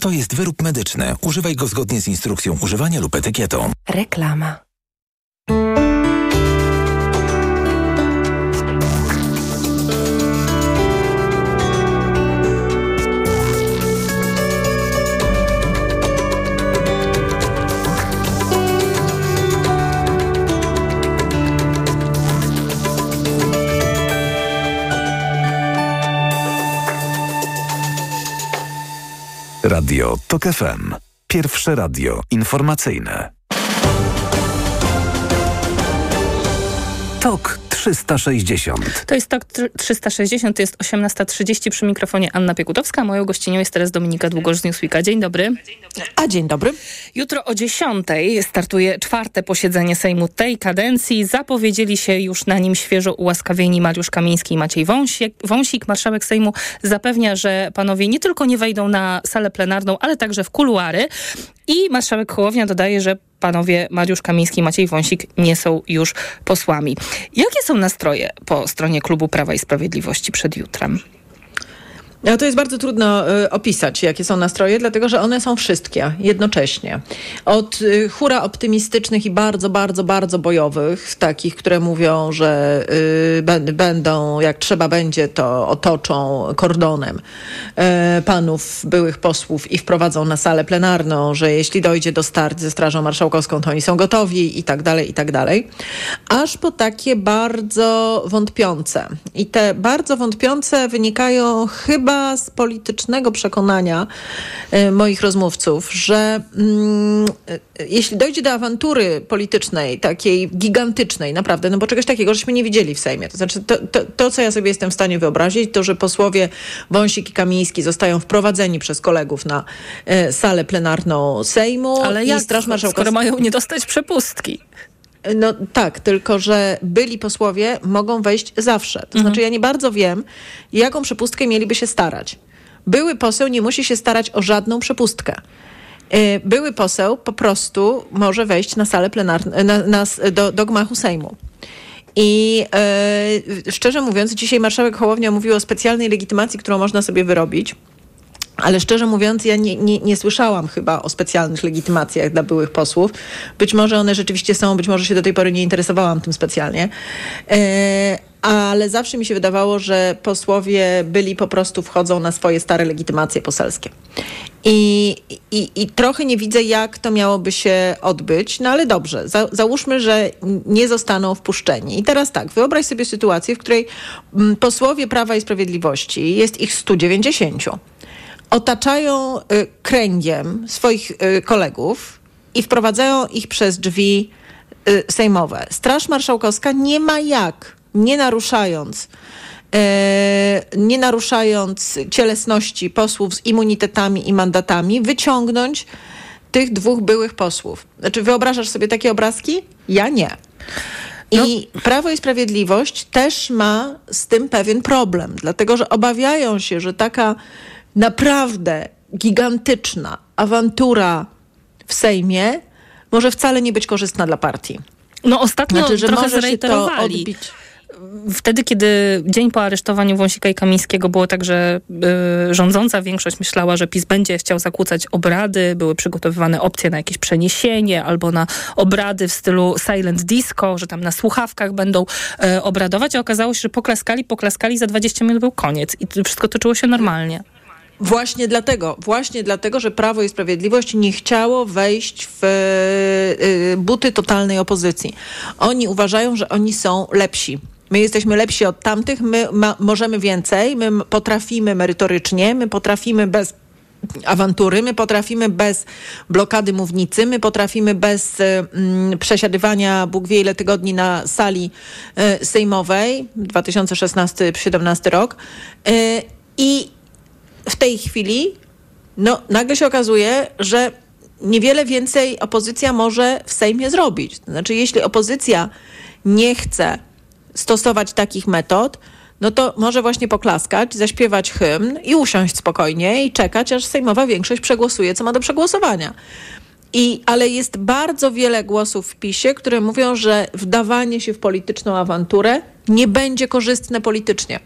To jest wyrób medyczny. Używaj go zgodnie z instrukcją używania lub etykietą. Reklama. Radio TOK FM. Pierwsze radio informacyjne. TOK 360. To jest TOK 360, jest 18:30 przy mikrofonie Anna Pikutowska. Moją gościnią jest teraz Dominika Długosz z Newsweeka. Dzień dobry. A dzień dobry. Jutro o 10:00 startuje czwarte posiedzenie Sejmu tej kadencji. Zapowiedzieli się już na nim świeżo ułaskawieni Mariusz Kamiński i Maciej Wąsik. Marszałek Sejmu zapewnia, że panowie nie tylko nie wejdą na salę plenarną, ale także w kuluary. I marszałek Hołownia dodaje, że panowie Mariusz Kamiński i Maciej Wąsik nie są już posłami. Jakie są nastroje po stronie klubu Prawa i Sprawiedliwości przed jutrem? No to jest bardzo trudno opisać, jakie są nastroje, dlatego że one są wszystkie jednocześnie. Od hura optymistycznych i bardzo, bardzo, bardzo bojowych, takich, które mówią, że będą, jak trzeba będzie, to otoczą kordonem panów byłych posłów i wprowadzą na salę plenarną, że jeśli dojdzie do starć ze Strażą Marszałkowską, to oni są gotowi i tak dalej, aż po takie bardzo wątpiące. I te bardzo wątpiące wynikają chyba z politycznego przekonania moich rozmówców, że jeśli dojdzie do awantury politycznej, takiej gigantycznej, naprawdę, no bo czegoś takiego żeśmy nie widzieli w Sejmie. To znaczy to, co ja sobie jestem w stanie wyobrazić, to, że posłowie Wąsik i Kamiński zostają wprowadzeni przez kolegów na salę plenarną Sejmu. Ale jak, Straż Marszałkowska, skoro mają nie dostać przepustki? No tak, tylko że byli posłowie mogą wejść zawsze. To znaczy ja nie bardzo wiem, jaką przepustkę mieliby się starać. Były poseł nie musi się starać o żadną przepustkę. Były poseł po prostu może wejść na salę plenarną, do gmachu Sejmu. I szczerze mówiąc, dzisiaj marszałek Hołownia mówił o specjalnej legitymacji, którą można sobie wyrobić. Ale szczerze mówiąc, ja nie słyszałam chyba o specjalnych legitymacjach dla byłych posłów. Być może one rzeczywiście są, być może się do tej pory nie interesowałam tym specjalnie. Ale zawsze mi się wydawało, że posłowie byli po prostu wchodzą na swoje stare legitymacje poselskie. I trochę nie widzę, jak to miałoby się odbyć, no ale dobrze, załóżmy, że nie zostaną wpuszczeni. I teraz tak, wyobraź sobie sytuację, w której posłowie Prawa i Sprawiedliwości, jest ich 190, otaczają kręgiem swoich kolegów i wprowadzają ich przez drzwi sejmowe. Straż Marszałkowska nie ma jak, nie naruszając cielesności posłów z immunitetami i mandatami, wyciągnąć tych dwóch byłych posłów. Znaczy, wyobrażasz sobie takie obrazki? Ja nie. I Prawo i Sprawiedliwość też ma z tym pewien problem, dlatego że obawiają się, że taka naprawdę gigantyczna awantura w Sejmie może wcale nie być korzystna dla partii. No ostatnio znaczy, że trochę może się to odbić. Wtedy, kiedy dzień po aresztowaniu Wąsika i Kamińskiego było tak, że rządząca większość myślała, że PiS będzie chciał zakłócać obrady, były przygotowywane opcje na jakieś przeniesienie albo na obrady w stylu silent disco, że tam na słuchawkach będą obradować, a okazało się, że poklaskali, za 20 minut był koniec i wszystko toczyło się normalnie. Właśnie dlatego, że Prawo i Sprawiedliwość nie chciało wejść w buty totalnej opozycji. Oni uważają, że oni są lepsi. My jesteśmy lepsi od tamtych, my możemy więcej, my potrafimy merytorycznie, my potrafimy bez awantury, my potrafimy bez blokady mównicy, my potrafimy bez przesiadywania Bóg wie ile tygodni na sali sejmowej, 2016-17 rok. I w tej chwili nagle się okazuje, że niewiele więcej opozycja może w Sejmie zrobić. To znaczy, jeśli opozycja nie chce stosować takich metod, no to może właśnie poklaskać, zaśpiewać hymn i usiąść spokojnie i czekać, aż sejmowa większość przegłosuje, co ma do przegłosowania. Ale jest bardzo wiele głosów w PiS-ie, które mówią, że wdawanie się w polityczną awanturę nie będzie korzystne politycznie.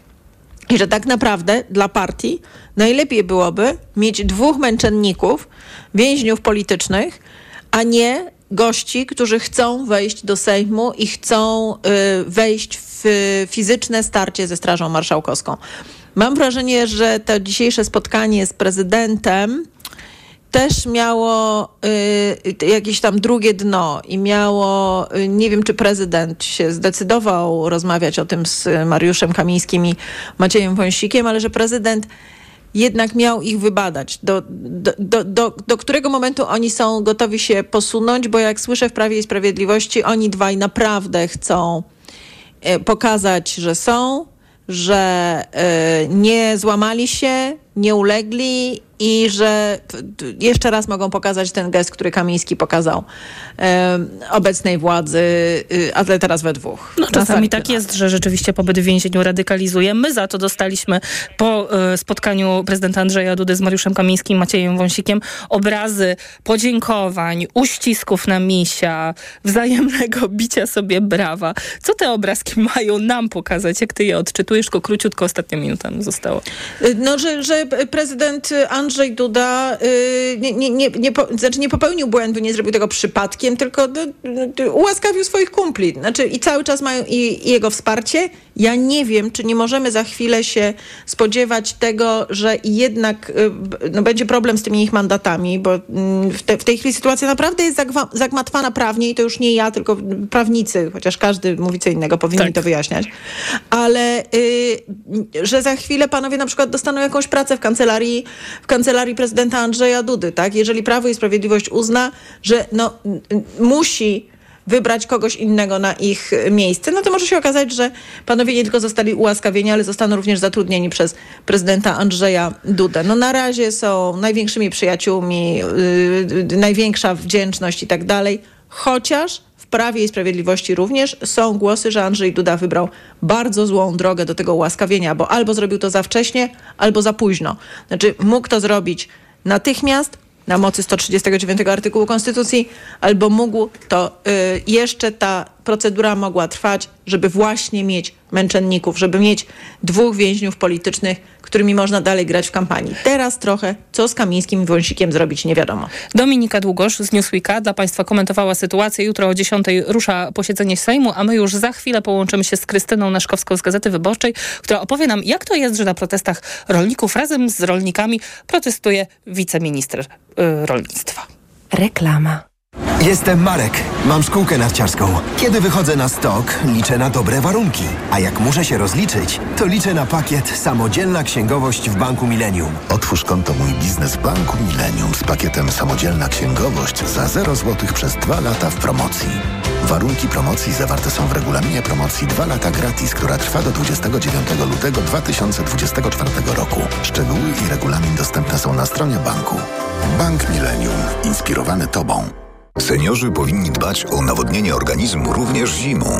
I że tak naprawdę dla partii najlepiej byłoby mieć dwóch męczenników, więźniów politycznych, a nie gości, którzy chcą wejść do Sejmu i chcą wejść w fizyczne starcie ze Strażą Marszałkowską. Mam wrażenie, że to dzisiejsze spotkanie z prezydentem też miało jakieś tam drugie dno i miało, nie wiem, czy prezydent się zdecydował rozmawiać o tym z Mariuszem Kamińskim i Maciejem Wąsikiem, ale że prezydent jednak miał ich wybadać, do którego momentu oni są gotowi się posunąć, bo jak słyszę w Prawie i Sprawiedliwości, oni dwaj naprawdę chcą pokazać, że są, że nie złamali się, nie ulegli i że jeszcze raz mogą pokazać ten gest, który Kamiński pokazał obecnej władzy, ale teraz we dwóch. No czasami tak jest, że rzeczywiście pobyt w więzieniu radykalizuje. My za to dostaliśmy po spotkaniu prezydenta Andrzeja Dudy z Mariuszem Kamińskim, Maciejem Wąsikiem obrazy podziękowań, uścisków na misia, wzajemnego bicia sobie brawa. Co te obrazki mają nam pokazać? Jak ty je odczytujesz? Tylko króciutko, ostatnia minuta nam została. No, że prezydent Andrzej Duda nie popełnił błędu, nie zrobił tego przypadkiem, tylko ułaskawił swoich kumpli. Znaczy, i cały czas mają i jego wsparcie. Ja nie wiem, czy nie możemy za chwilę się spodziewać tego, że jednak będzie problem z tymi ich mandatami, bo w tej chwili sytuacja naprawdę jest zagmatwana prawnie i to już nie ja, tylko prawnicy, chociaż każdy mówi co innego, powinni to wyjaśniać. Ale że za chwilę panowie na przykład dostaną jakąś pracę w kancelarii prezydenta Andrzeja Dudy, tak? Jeżeli Prawo i Sprawiedliwość uzna, że musi wybrać kogoś innego na ich miejsce, no to może się okazać, że panowie nie tylko zostali ułaskawieni, ale zostaną również zatrudnieni przez prezydenta Andrzeja Dudę. No na razie są największymi przyjaciółmi, największa wdzięczność i tak dalej, chociaż w Prawie i Sprawiedliwości również są głosy, że Andrzej Duda wybrał bardzo złą drogę do tego ułaskawienia, bo albo zrobił to za wcześnie, albo za późno. Znaczy mógł to zrobić natychmiast, na mocy 139 artykułu Konstytucji, albo mógł to jeszcze ta procedura mogła trwać, żeby właśnie mieć męczenników, żeby mieć dwóch więźniów politycznych, którymi można dalej grać w kampanii. Teraz trochę, co z Kamińskim i Wąsikiem zrobić, nie wiadomo. Dominika Długosz z Newsweeka dla Państwa komentowała sytuację. Jutro o 10:00 rusza posiedzenie Sejmu, a my już za chwilę połączymy się z Krystyną Naszkowską z Gazety Wyborczej, która opowie nam, jak to jest, że na protestach rolników razem z rolnikami protestuje wiceminister rolnictwa. Reklama. Jestem Marek. Mam szkółkę narciarską. Kiedy wychodzę na stok, liczę na dobre warunki. A jak muszę się rozliczyć, to liczę na pakiet Samodzielna Księgowość w Banku Millennium. Otwórz konto Mój Biznes w Banku Millennium z pakietem Samodzielna Księgowość za 0 zł przez 2 lata w promocji. Warunki promocji zawarte są w regulaminie promocji 2 lata gratis, która trwa do 29 lutego 2024 roku. Szczegóły i regulamin dostępne są na stronie banku. Bank Millennium. Inspirowany Tobą. Seniorzy powinni dbać o nawodnienie organizmu również zimą.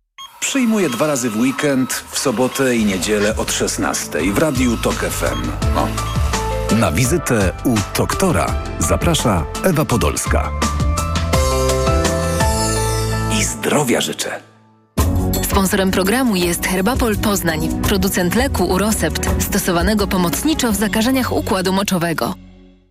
Przyjmuję 2 razy w weekend, w sobotę i niedzielę od 16:00 w Radiu Tok FM. Na wizytę u doktora zaprasza Ewa Podolska. I zdrowia życzę. Sponsorem programu jest Herbapol Poznań, producent leku Urosept, stosowanego pomocniczo w zakażeniach układu moczowego.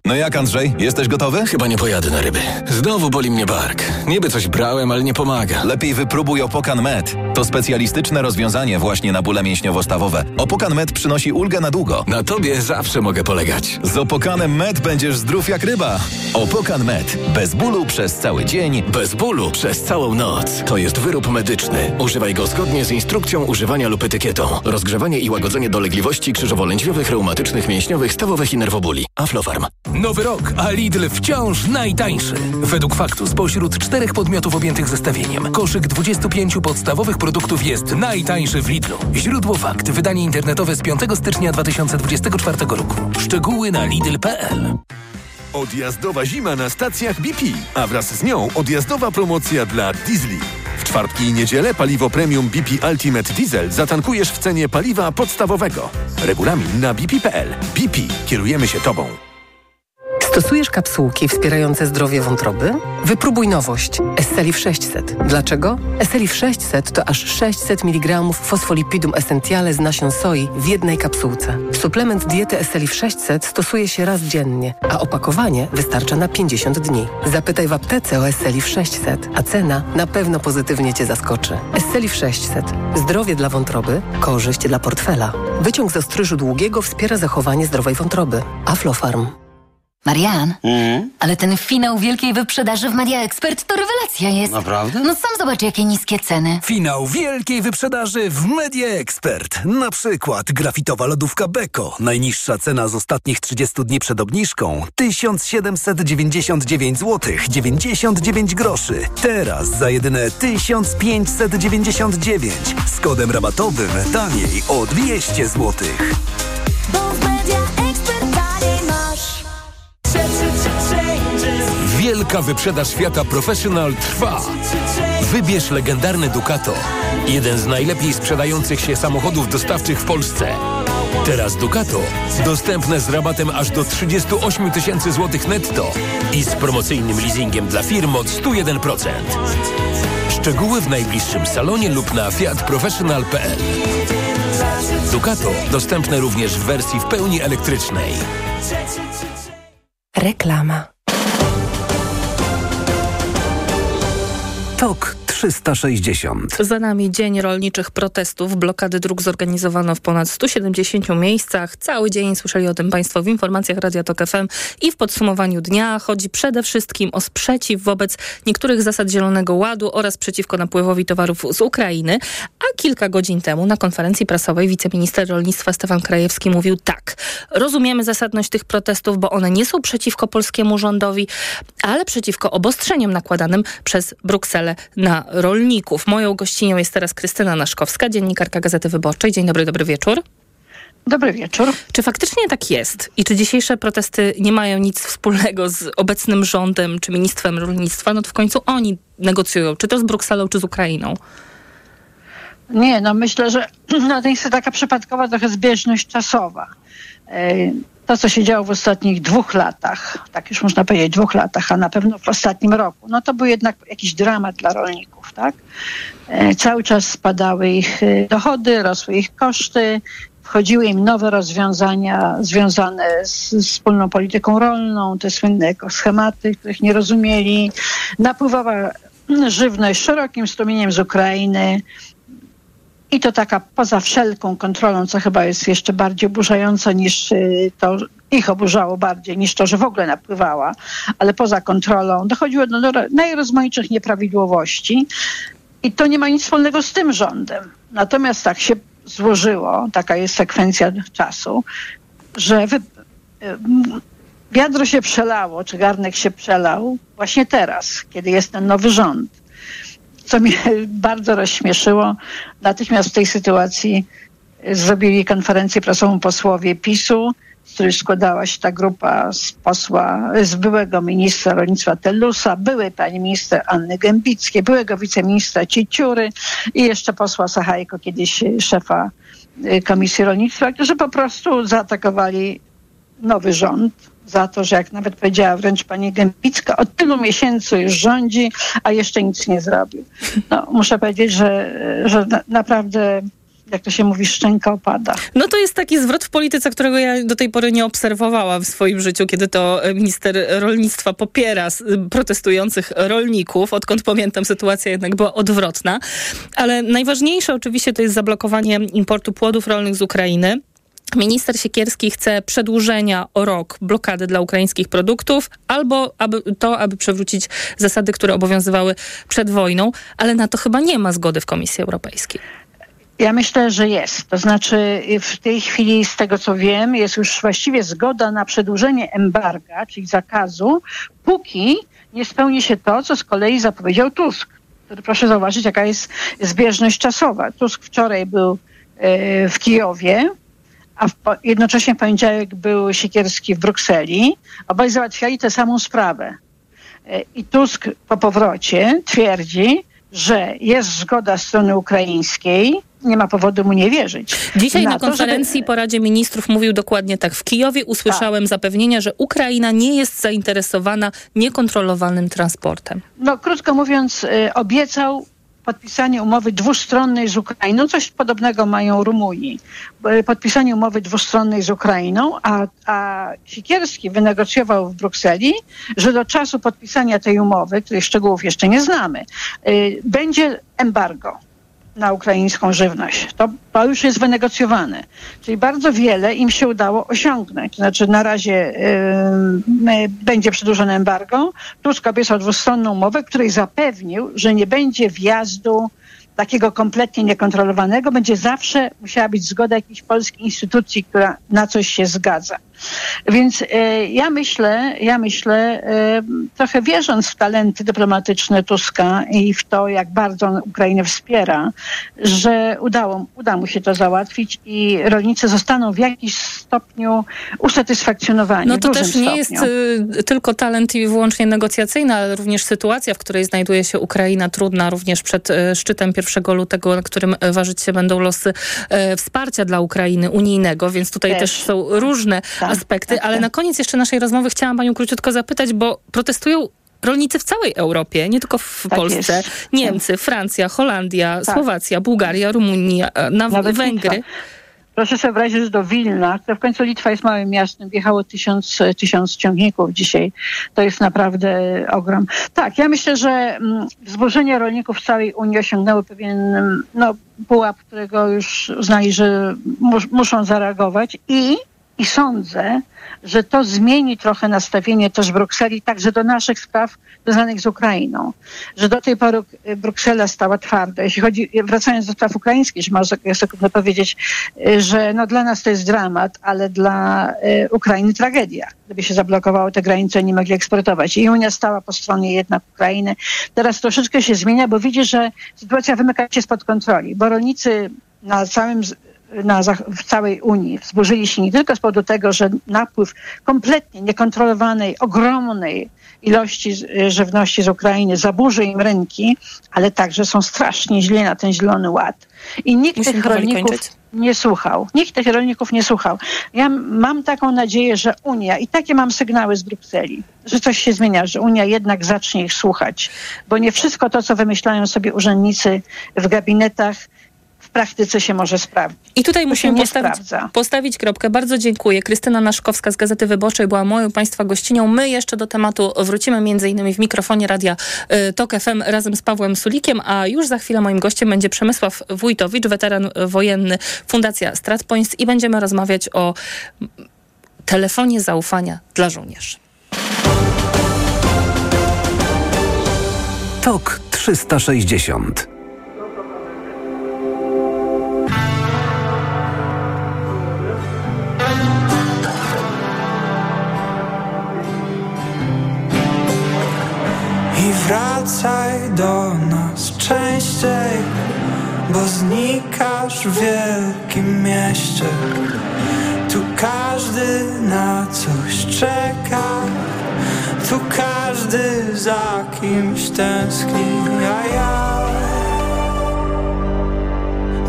No jak, Andrzej? Jesteś gotowy? Chyba nie pojadę na ryby. Znowu boli mnie bark. Niby coś brałem, ale nie pomaga. Lepiej wypróbuj Opokan Med. To specjalistyczne rozwiązanie właśnie na bóle mięśniowo-stawowe. Opokan Med przynosi ulgę na długo. Na tobie zawsze mogę polegać. Z Opokanem Med będziesz zdrów jak ryba. Opokan Med. Bez bólu przez cały dzień. Bez bólu przez całą noc. To jest wyrób medyczny. Używaj go zgodnie z instrukcją używania lub etykietą. Rozgrzewanie i łagodzenie dolegliwości krzyżowo-lędźwiowych, reumatycznych, mięśniowych, stawowych i nerwobóli. Aflofarm. Nowy rok, a Lidl wciąż najtańszy. Według faktu spośród 4 podmiotów objętych zestawieniem koszyk 25 podstawowych produktów jest najtańszy w Lidlu. Źródło Fakt. Wydanie internetowe z 5 stycznia 2024 roku. Szczegóły na lidl.pl. Odjazdowa zima na stacjach BP, a wraz z nią odjazdowa promocja dla diesli. W czwartki i niedzielę paliwo premium BP Ultimate Diesel zatankujesz w cenie paliwa podstawowego. Regulamin na bp.pl. BP. Kierujemy się Tobą. Stosujesz kapsułki wspierające zdrowie wątroby? Wypróbuj nowość. Escalif 600. Dlaczego? Escalif 600 to aż 600 mg fosfolipidum essentiale z nasion soi w jednej kapsułce. Suplement diety Escalif 600 stosuje się raz dziennie, a opakowanie wystarcza na 50 dni. Zapytaj w aptece o Escalif 600, a cena na pewno pozytywnie Cię zaskoczy. Escalif 600. Zdrowie dla wątroby, korzyść dla portfela. Wyciąg z ostryżu długiego wspiera zachowanie zdrowej wątroby. Aflofarm. Marian, ale ten finał wielkiej wyprzedaży w Media Expert to rewelacja jest. Naprawdę? No sam zobacz, jakie niskie ceny. Finał wielkiej wyprzedaży w Media Expert. Na przykład grafitowa lodówka Beko. Najniższa cena z ostatnich 30 dni przed obniżką 1799 zł 99 groszy. Teraz za jedyne 1599 z kodem rabatowym taniej o 200 zł. Wielka wyprzedaż świata Professional trwa. Wybierz legendarny Ducato. Jeden z najlepiej sprzedających się samochodów dostawczych w Polsce. Teraz Ducato dostępne z rabatem aż do 38 tysięcy złotych netto i z promocyjnym leasingiem dla firm od 101%. Szczegóły w najbliższym salonie lub na fiatprofessional.pl. Ducato dostępne również w wersji w pełni elektrycznej. Reklama. Tok 360. Za nami dzień rolniczych protestów. Blokady dróg zorganizowano w ponad 170 miejscach. Cały dzień słyszeli o tym Państwo w informacjach Radia Tok FM i w podsumowaniu dnia. Chodzi przede wszystkim o sprzeciw wobec niektórych zasad Zielonego Ładu oraz przeciwko napływowi towarów z Ukrainy. A kilka godzin temu na konferencji prasowej wiceminister rolnictwa Stefan Krajewski mówił tak. Rozumiemy zasadność tych protestów, bo one nie są przeciwko polskiemu rządowi, ale przeciwko obostrzeniom nakładanym przez Brukselę na rolników. Moją gościnią jest teraz Krystyna Naszkowska, dziennikarka Gazety Wyborczej. Dzień dobry, dobry wieczór. Dobry wieczór. Czy faktycznie tak jest? I czy dzisiejsze protesty nie mają nic wspólnego z obecnym rządem czy ministrem rolnictwa? No to w końcu oni negocjują, czy to z Brukselą, czy z Ukrainą. Nie, no myślę, że to jest taka przypadkowa trochę zbieżność czasowa. To, co się działo w ostatnich 2 latach, tak już można powiedzieć 2 latach, a na pewno w ostatnim roku, no to był jednak jakiś dramat dla rolników, tak? Cały czas spadały ich dochody, rosły ich koszty, wchodziły im nowe rozwiązania związane z wspólną polityką rolną, te słynne ekoschematy, których nie rozumieli. Napływała żywność szerokim strumieniem z Ukrainy. I to taka poza wszelką kontrolą, co chyba jest jeszcze bardziej oburzające niż to, ich oburzało bardziej niż to, że w ogóle napływała, ale poza kontrolą dochodziło do najrozmaitszych nieprawidłowości i to nie ma nic wspólnego z tym rządem. Natomiast tak się złożyło, taka jest sekwencja czasu, że wiadro się przelało, czy garnek się przelał właśnie teraz, kiedy jest ten nowy rząd. Co mnie bardzo rozśmieszyło. Natychmiast w tej sytuacji zrobili konferencję prasową posłowie PiS-u, z której składała się ta grupa z byłego ministra rolnictwa Telusa, byłej pani minister Anny Gembickiej, byłego wiceministra Cieciury i jeszcze posła Sachajko, kiedyś szefa Komisji Rolnictwa, którzy po prostu zaatakowali nowy rząd. Za to, że jak nawet powiedziała wręcz pani Gębicka, od tylu miesięcy już rządzi, a jeszcze nic nie zrobił. No, muszę powiedzieć, że naprawdę, jak to się mówi, szczęka opada. No to jest taki zwrot w polityce, którego ja do tej pory nie obserwowałam w swoim życiu, kiedy to minister rolnictwa popiera protestujących rolników. Odkąd pamiętam, sytuacja jednak była odwrotna. Ale najważniejsze oczywiście to jest zablokowanie importu płodów rolnych z Ukrainy. Minister Siekierski chce przedłużenia o rok blokady dla ukraińskich produktów albo aby przywrócić zasady, które obowiązywały przed wojną, ale na to chyba nie ma zgody w Komisji Europejskiej. Ja myślę, że jest. To znaczy w tej chwili, z tego co wiem, jest już właściwie zgoda na przedłużenie embarga, czyli zakazu, póki nie spełni się to, co z kolei zapowiedział Tusk. Proszę zauważyć, jaka jest zbieżność czasowa. Tusk wczoraj był w Kijowie, a jednocześnie w poniedziałek był Siekierski w Brukseli. Obaj załatwiali tę samą sprawę. I Tusk po powrocie twierdzi, że jest zgoda strony ukraińskiej. Nie ma powodu mu nie wierzyć. Dzisiaj na konferencji po Radzie Ministrów mówił dokładnie tak. W Kijowie usłyszałem zapewnienia, że Ukraina nie jest zainteresowana niekontrolowanym transportem. No krótko mówiąc, obiecał podpisanie umowy dwustronnej z Ukrainą, coś podobnego mają Rumunii. Podpisanie umowy dwustronnej z Ukrainą, a Siekierski wynegocjował w Brukseli, że do czasu podpisania tej umowy, której szczegółów jeszcze nie znamy, będzie embargo na ukraińską żywność. To już jest wynegocjowane. Czyli bardzo wiele im się udało osiągnąć. Znaczy na razie będzie przedłużone embargo. Tusk obiecał dwustronną umowę, której zapewnił, że nie będzie wjazdu takiego kompletnie niekontrolowanego. Będzie zawsze musiała być zgoda jakiejś polskiej instytucji, która na coś się zgadza. Więc ja myślę, trochę wierząc w talenty dyplomatyczne Tuska i w to, jak bardzo on Ukrainę wspiera, że uda mu się to załatwić i rolnicy zostaną w jakiś stopniu usatysfakcjonowani. No to też nie jest tylko talent i wyłącznie negocjacyjny, ale również sytuacja, w której znajduje się Ukraina, trudna również przed szczytem 1 lutego, na którym ważyć się będą losy wsparcia dla Ukrainy unijnego, więc tutaj też są różne aspekty, ale na koniec jeszcze naszej rozmowy chciałam panią króciutko zapytać, bo protestują rolnicy w całej Europie, nie tylko w Polsce. Jest. Niemcy, Francja, Holandia, Słowacja, Bułgaria, Rumunia, nawet Węgry. Litwa. Proszę sobie wyobrazić, że do Wilna, która w końcu Litwa jest małym miastem, wjechało 1000 ciągników dzisiaj. To jest naprawdę ogrom. Tak, ja myślę, że wzburzenie rolników w całej Unii osiągnęło pewien pułap, którego już uznali, że muszą zareagować i I sądzę, że to zmieni trochę nastawienie też Brukseli, także do naszych spraw związanych z Ukrainą. Że do tej pory Bruksela stała twarda. Jeśli chodzi, wracając do spraw ukraińskich, można powiedzieć, że no dla nas to jest dramat, ale dla Ukrainy tragedia. Gdyby się zablokowały te granice, nie mogli eksportować. I Unia stała po stronie jednak Ukrainy. Teraz troszeczkę się zmienia, bo widzi, że sytuacja wymyka się spod kontroli, bo rolnicy w całej Unii wzburzyli się nie tylko z powodu tego, że napływ kompletnie niekontrolowanej, ogromnej ilości żywności z Ukrainy zaburzy im rynki, ale także są strasznie źli na ten Zielony Ład. I nikt tych rolników nie słuchał. Nikt tych rolników nie słuchał. Ja mam taką nadzieję, że Unia, i takie mam sygnały z Brukseli, że coś się zmienia, że Unia jednak zacznie ich słuchać. Bo nie wszystko to, co wymyślają sobie urzędnicy w gabinetach, w praktyce się może sprawdzić. I tutaj musimy postawić kropkę. Bardzo dziękuję. Krystyna Naszkowska z Gazety Wyborczej była moją Państwa gościnią. My jeszcze do tematu wrócimy między innymi w mikrofonie Radia TOK FM razem z Pawłem Sulikiem, a już za chwilę moim gościem będzie Przemysław Wójtowicz, weteran wojenny, Fundacja StratPoints, i będziemy rozmawiać o telefonie zaufania dla żołnierzy. TOK 360. Wracaj do nas częściej, bo znikasz w wielkim mieście. Tu każdy na coś czeka, tu każdy za kimś tęskni. A ja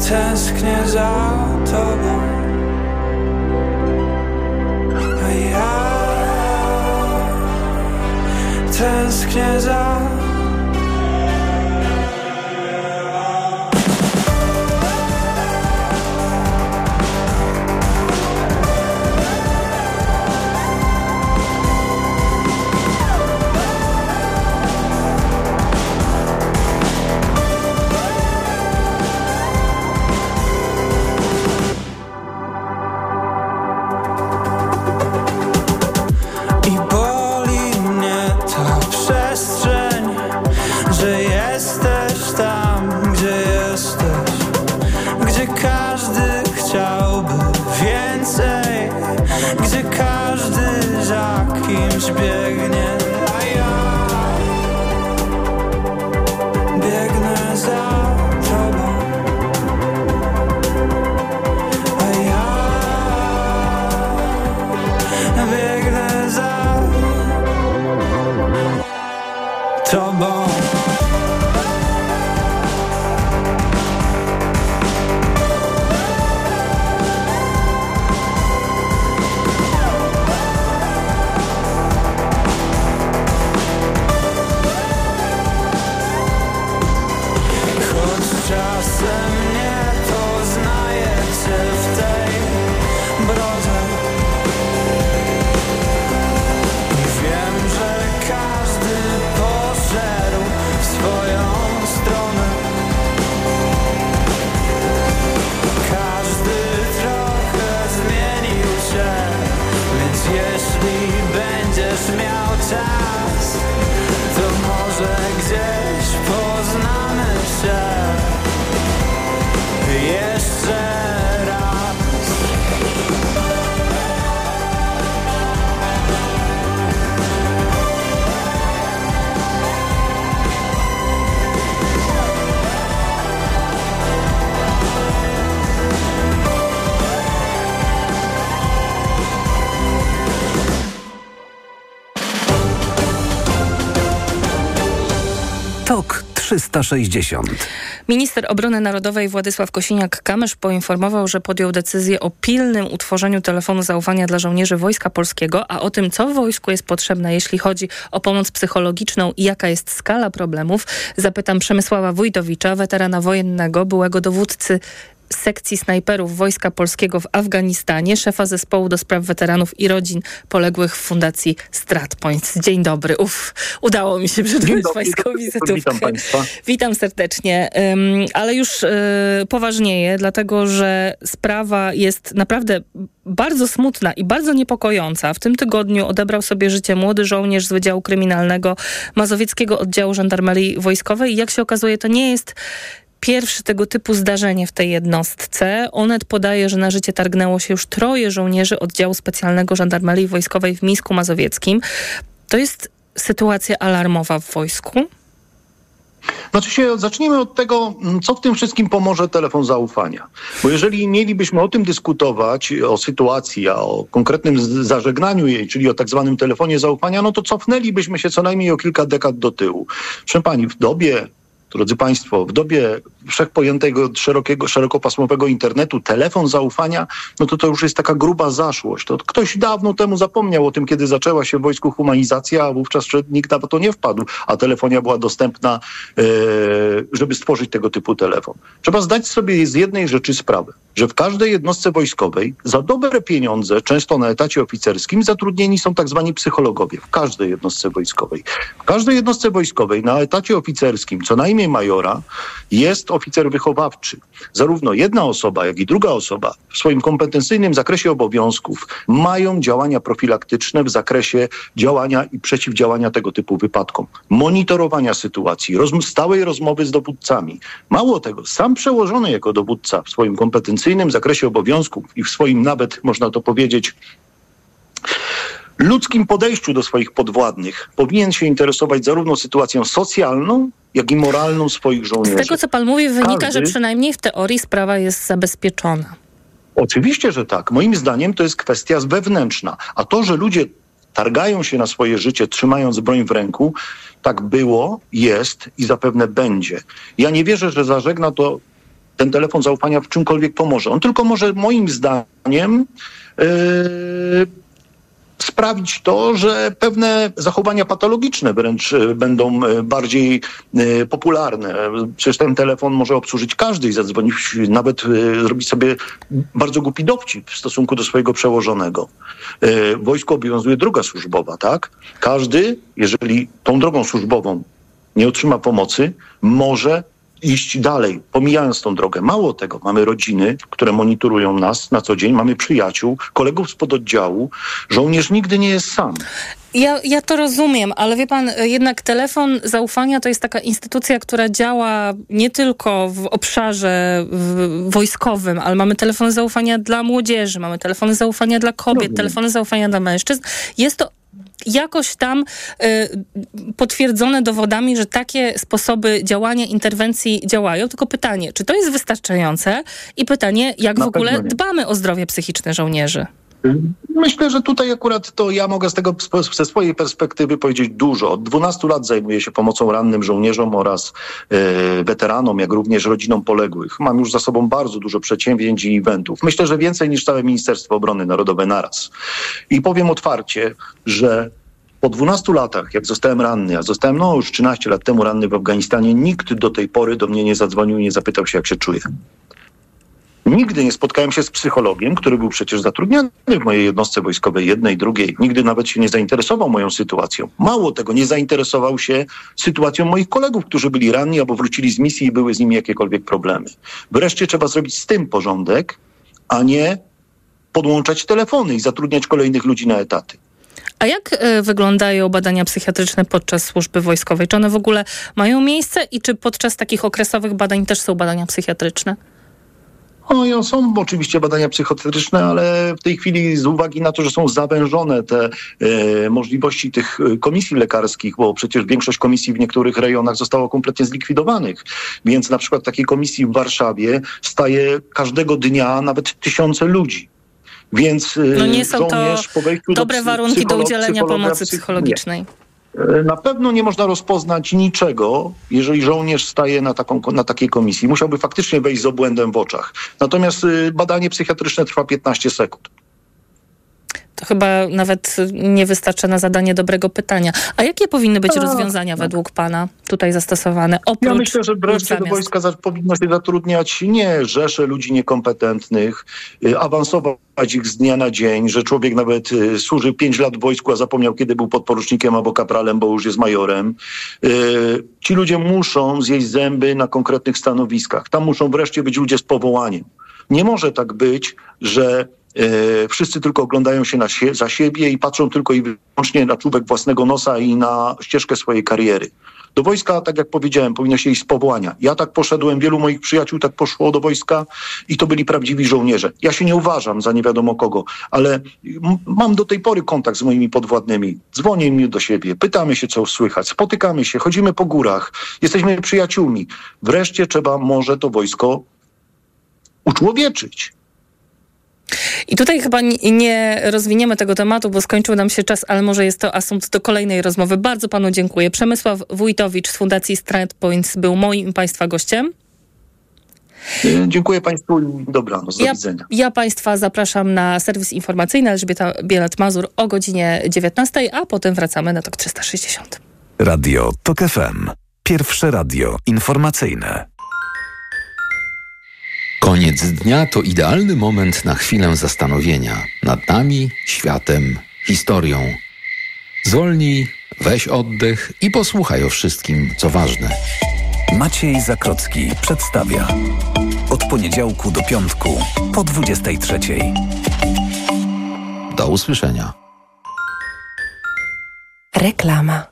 tęsknię za tobą. A ja tęsknię za TOK 360. Minister Obrony Narodowej Władysław Kosiniak-Kamysz poinformował, że podjął decyzję o pilnym utworzeniu telefonu zaufania dla żołnierzy Wojska Polskiego, a o tym, co w wojsku jest potrzebne, jeśli chodzi o pomoc psychologiczną i jaka jest skala problemów, zapytam Przemysława Wójtowicza, weterana wojennego, byłego dowódcy sekcji snajperów Wojska Polskiego w Afganistanie, szefa zespołu do spraw weteranów i rodzin poległych w Fundacji StratPoint. Dzień dobry. Udało mi się przedłużyć pańską wizytówkę. Witam państwa. Witam serdecznie, ale już poważnieje, dlatego że sprawa jest naprawdę bardzo smutna i bardzo niepokojąca. W tym tygodniu odebrał sobie życie młody żołnierz z Wydziału Kryminalnego Mazowieckiego Oddziału Żandarmerii Wojskowej i jak się okazuje, to nie jest pierwsze tego typu zdarzenie w tej jednostce. Onet podaje, że na życie targnęło się już 3 żołnierzy Oddziału Specjalnego Żandarmerii Wojskowej w Mińsku Mazowieckim. To jest sytuacja alarmowa w wojsku? Zacznijmy od tego, co w tym wszystkim pomoże telefon zaufania. Bo jeżeli mielibyśmy o tym dyskutować, o sytuacji, a o konkretnym zażegnaniu jej, czyli o tak zwanym telefonie zaufania, no to cofnęlibyśmy się co najmniej o kilka dekad do tyłu. Proszę pani, drodzy państwo, w dobie wszechpojętego, szerokopasmowego internetu, telefon zaufania, no to już jest taka gruba zaszłość. To ktoś dawno temu zapomniał o tym, kiedy zaczęła się w wojsku humanizacja, a wówczas nikt na to nie wpadł, a telefonia była dostępna, żeby stworzyć tego typu telefon. Trzeba zdać sobie z jednej rzeczy sprawę, że w każdej jednostce wojskowej za dobre pieniądze, często na etacie oficerskim, zatrudnieni są tak zwani psychologowie. W każdej jednostce wojskowej. W każdej jednostce wojskowej na etacie oficerskim, co najmniej majora, jest oficer wychowawczy. Zarówno jedna osoba, jak i druga osoba w swoim kompetencyjnym zakresie obowiązków mają działania profilaktyczne w zakresie działania i przeciwdziałania tego typu wypadkom. Monitorowania sytuacji, stałej rozmowy z dowódcami. Mało tego, sam przełożony jako dowódca w swoim kompetencyjnym zakresie obowiązków i w swoim nawet, można to powiedzieć, ludzkim podejściu do swoich podwładnych powinien się interesować zarówno sytuacją socjalną, jak i moralną swoich żołnierzy. Z tego, co pan mówi, wynika, że przynajmniej w teorii sprawa jest zabezpieczona. Oczywiście, że tak. Moim zdaniem to jest kwestia wewnętrzna. A to, że ludzie targają się na swoje życie, trzymając broń w ręku, tak było, jest i zapewne będzie. Ja nie wierzę, że zażegna to ten telefon zaufania w czymkolwiek pomoże. On tylko może, moim zdaniem, sprawić to, że pewne zachowania patologiczne wręcz będą bardziej popularne. Przecież ten telefon może obsłużyć każdy i zadzwonić, nawet zrobić sobie bardzo głupi dowcip w stosunku do swojego przełożonego. W wojsku obowiązuje droga służbowa, tak? Każdy, jeżeli tą drogą służbową nie otrzyma pomocy, może iść dalej, pomijając tą drogę. Mało tego, mamy rodziny, które monitorują nas na co dzień, mamy przyjaciół, kolegów z pododdziału. Żołnierz nigdy nie jest sam. Ja to rozumiem, ale wie pan, jednak telefon zaufania to jest taka instytucja, która działa nie tylko w obszarze wojskowym, ale mamy telefon zaufania dla młodzieży, mamy telefon zaufania dla kobiet, telefon zaufania dla mężczyzn. Jest to jakoś tam potwierdzone dowodami, że takie sposoby działania, interwencji działają. Tylko pytanie, czy to jest wystarczające? I pytanie, jak w ogóle dbamy o zdrowie psychiczne żołnierzy? Myślę, że tutaj akurat to ja mogę ze swojej perspektywy powiedzieć dużo. Od 12 lat zajmuję się pomocą rannym żołnierzom oraz weteranom, jak również rodzinom poległych. Mam już za sobą bardzo dużo przedsięwzięć i eventów. Myślę, że więcej niż całe Ministerstwo Obrony Narodowej naraz. I powiem otwarcie, że po 12 latach, jak zostałem ranny, a zostałem już 13 lat temu ranny w Afganistanie, nikt do tej pory do mnie nie zadzwonił i nie zapytał się, jak się czuję. Nigdy nie spotkałem się z psychologiem, który był przecież zatrudniany w mojej jednostce wojskowej, jednej, drugiej. Nigdy nawet się nie zainteresował moją sytuacją. Mało tego, nie zainteresował się sytuacją moich kolegów, którzy byli ranni albo wrócili z misji i były z nimi jakiekolwiek problemy. Wreszcie trzeba zrobić z tym porządek, a nie podłączać telefony i zatrudniać kolejnych ludzi na etaty. A jak wyglądają badania psychiatryczne podczas służby wojskowej? Czy one w ogóle mają miejsce i czy podczas takich okresowych badań też są badania psychiatryczne? No, są oczywiście badania psychiatryczne, ale w tej chwili z uwagi na to, że są zawężone te możliwości tych komisji lekarskich, bo przecież większość komisji w niektórych rejonach zostało kompletnie zlikwidowanych, więc na przykład takiej komisji w Warszawie staje każdego dnia nawet 1000 ludzi. Więc nie są to dobre warunki do udzielenia pomocy psychologicznej. Na pewno nie można rozpoznać niczego, jeżeli żołnierz staje na takiej komisji. Musiałby faktycznie wejść z obłędem w oczach. Natomiast badanie psychiatryczne trwa 15 sekund. to chyba nawet nie wystarcza na zadanie dobrego pytania. A jakie powinny być rozwiązania według pana tutaj zastosowane? Ja myślę, że wreszcie do wojska powinno się zatrudniać nie rzesze ludzi niekompetentnych, awansować ich z dnia na dzień, że człowiek nawet służył 5 lat w wojsku, a zapomniał, kiedy był podporucznikiem albo kapralem, bo już jest majorem. Ci ludzie muszą zjeść zęby na konkretnych stanowiskach. Tam muszą wreszcie być ludzie z powołaniem. Nie może tak być, że wszyscy tylko oglądają się za siebie i patrzą tylko i wyłącznie na czubek własnego nosa i na ścieżkę swojej kariery. Do wojska, tak jak powiedziałem, powinno się iść z powołania. Ja tak poszedłem, wielu moich przyjaciół tak poszło do wojska i to byli prawdziwi żołnierze. Ja się nie uważam za nie wiadomo kogo, ale mam do tej pory kontakt z moimi podwładnymi. Dzwonię im do siebie, pytamy się, co słychać, spotykamy się, chodzimy po górach, jesteśmy przyjaciółmi. Wreszcie trzeba może to wojsko uczłowieczyć. I tutaj chyba nie rozwiniemy tego tematu, bo skończył nam się czas, ale może jest to asumpt do kolejnej rozmowy. Bardzo panu dziękuję. Przemysław Wójtowicz z Fundacji Strand Points był moim i państwa gościem. Dziękuję państwu i dobranoc, do widzenia. Ja państwa zapraszam na serwis informacyjny Elżbieta Bielat-Mazur o godzinie 19:00, a potem wracamy na TOK 360. Radio TOK FM. Pierwsze radio informacyjne. Koniec dnia to idealny moment na chwilę zastanowienia nad nami, światem, historią. Zwolnij, weź oddech i posłuchaj o wszystkim, co ważne. Maciej Zakrocki przedstawia od poniedziałku do piątku po 23:00. Do usłyszenia. Reklama.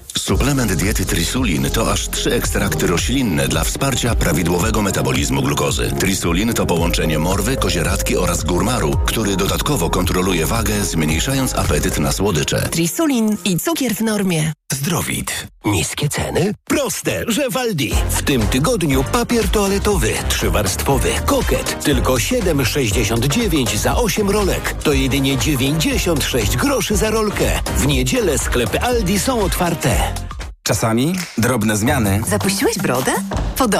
Suplement diety Trisulin to aż 3 ekstrakty roślinne dla wsparcia prawidłowego metabolizmu glukozy. Trisulin to połączenie morwy, kozieradki oraz gurmaru, który dodatkowo kontroluje wagę, zmniejszając apetyt na słodycze. Trisulin i cukier w normie. Zdrowid. Niskie ceny? Proste, że w Aldi. W tym tygodniu papier toaletowy, 3-warstwowy, Koket. Tylko 7,69 za 8 rolek. To jedynie 96 groszy za rolkę. W niedzielę sklepy Aldi są otwarte. Czasami drobne zmiany. Zapuściłeś brodę? Podobnie.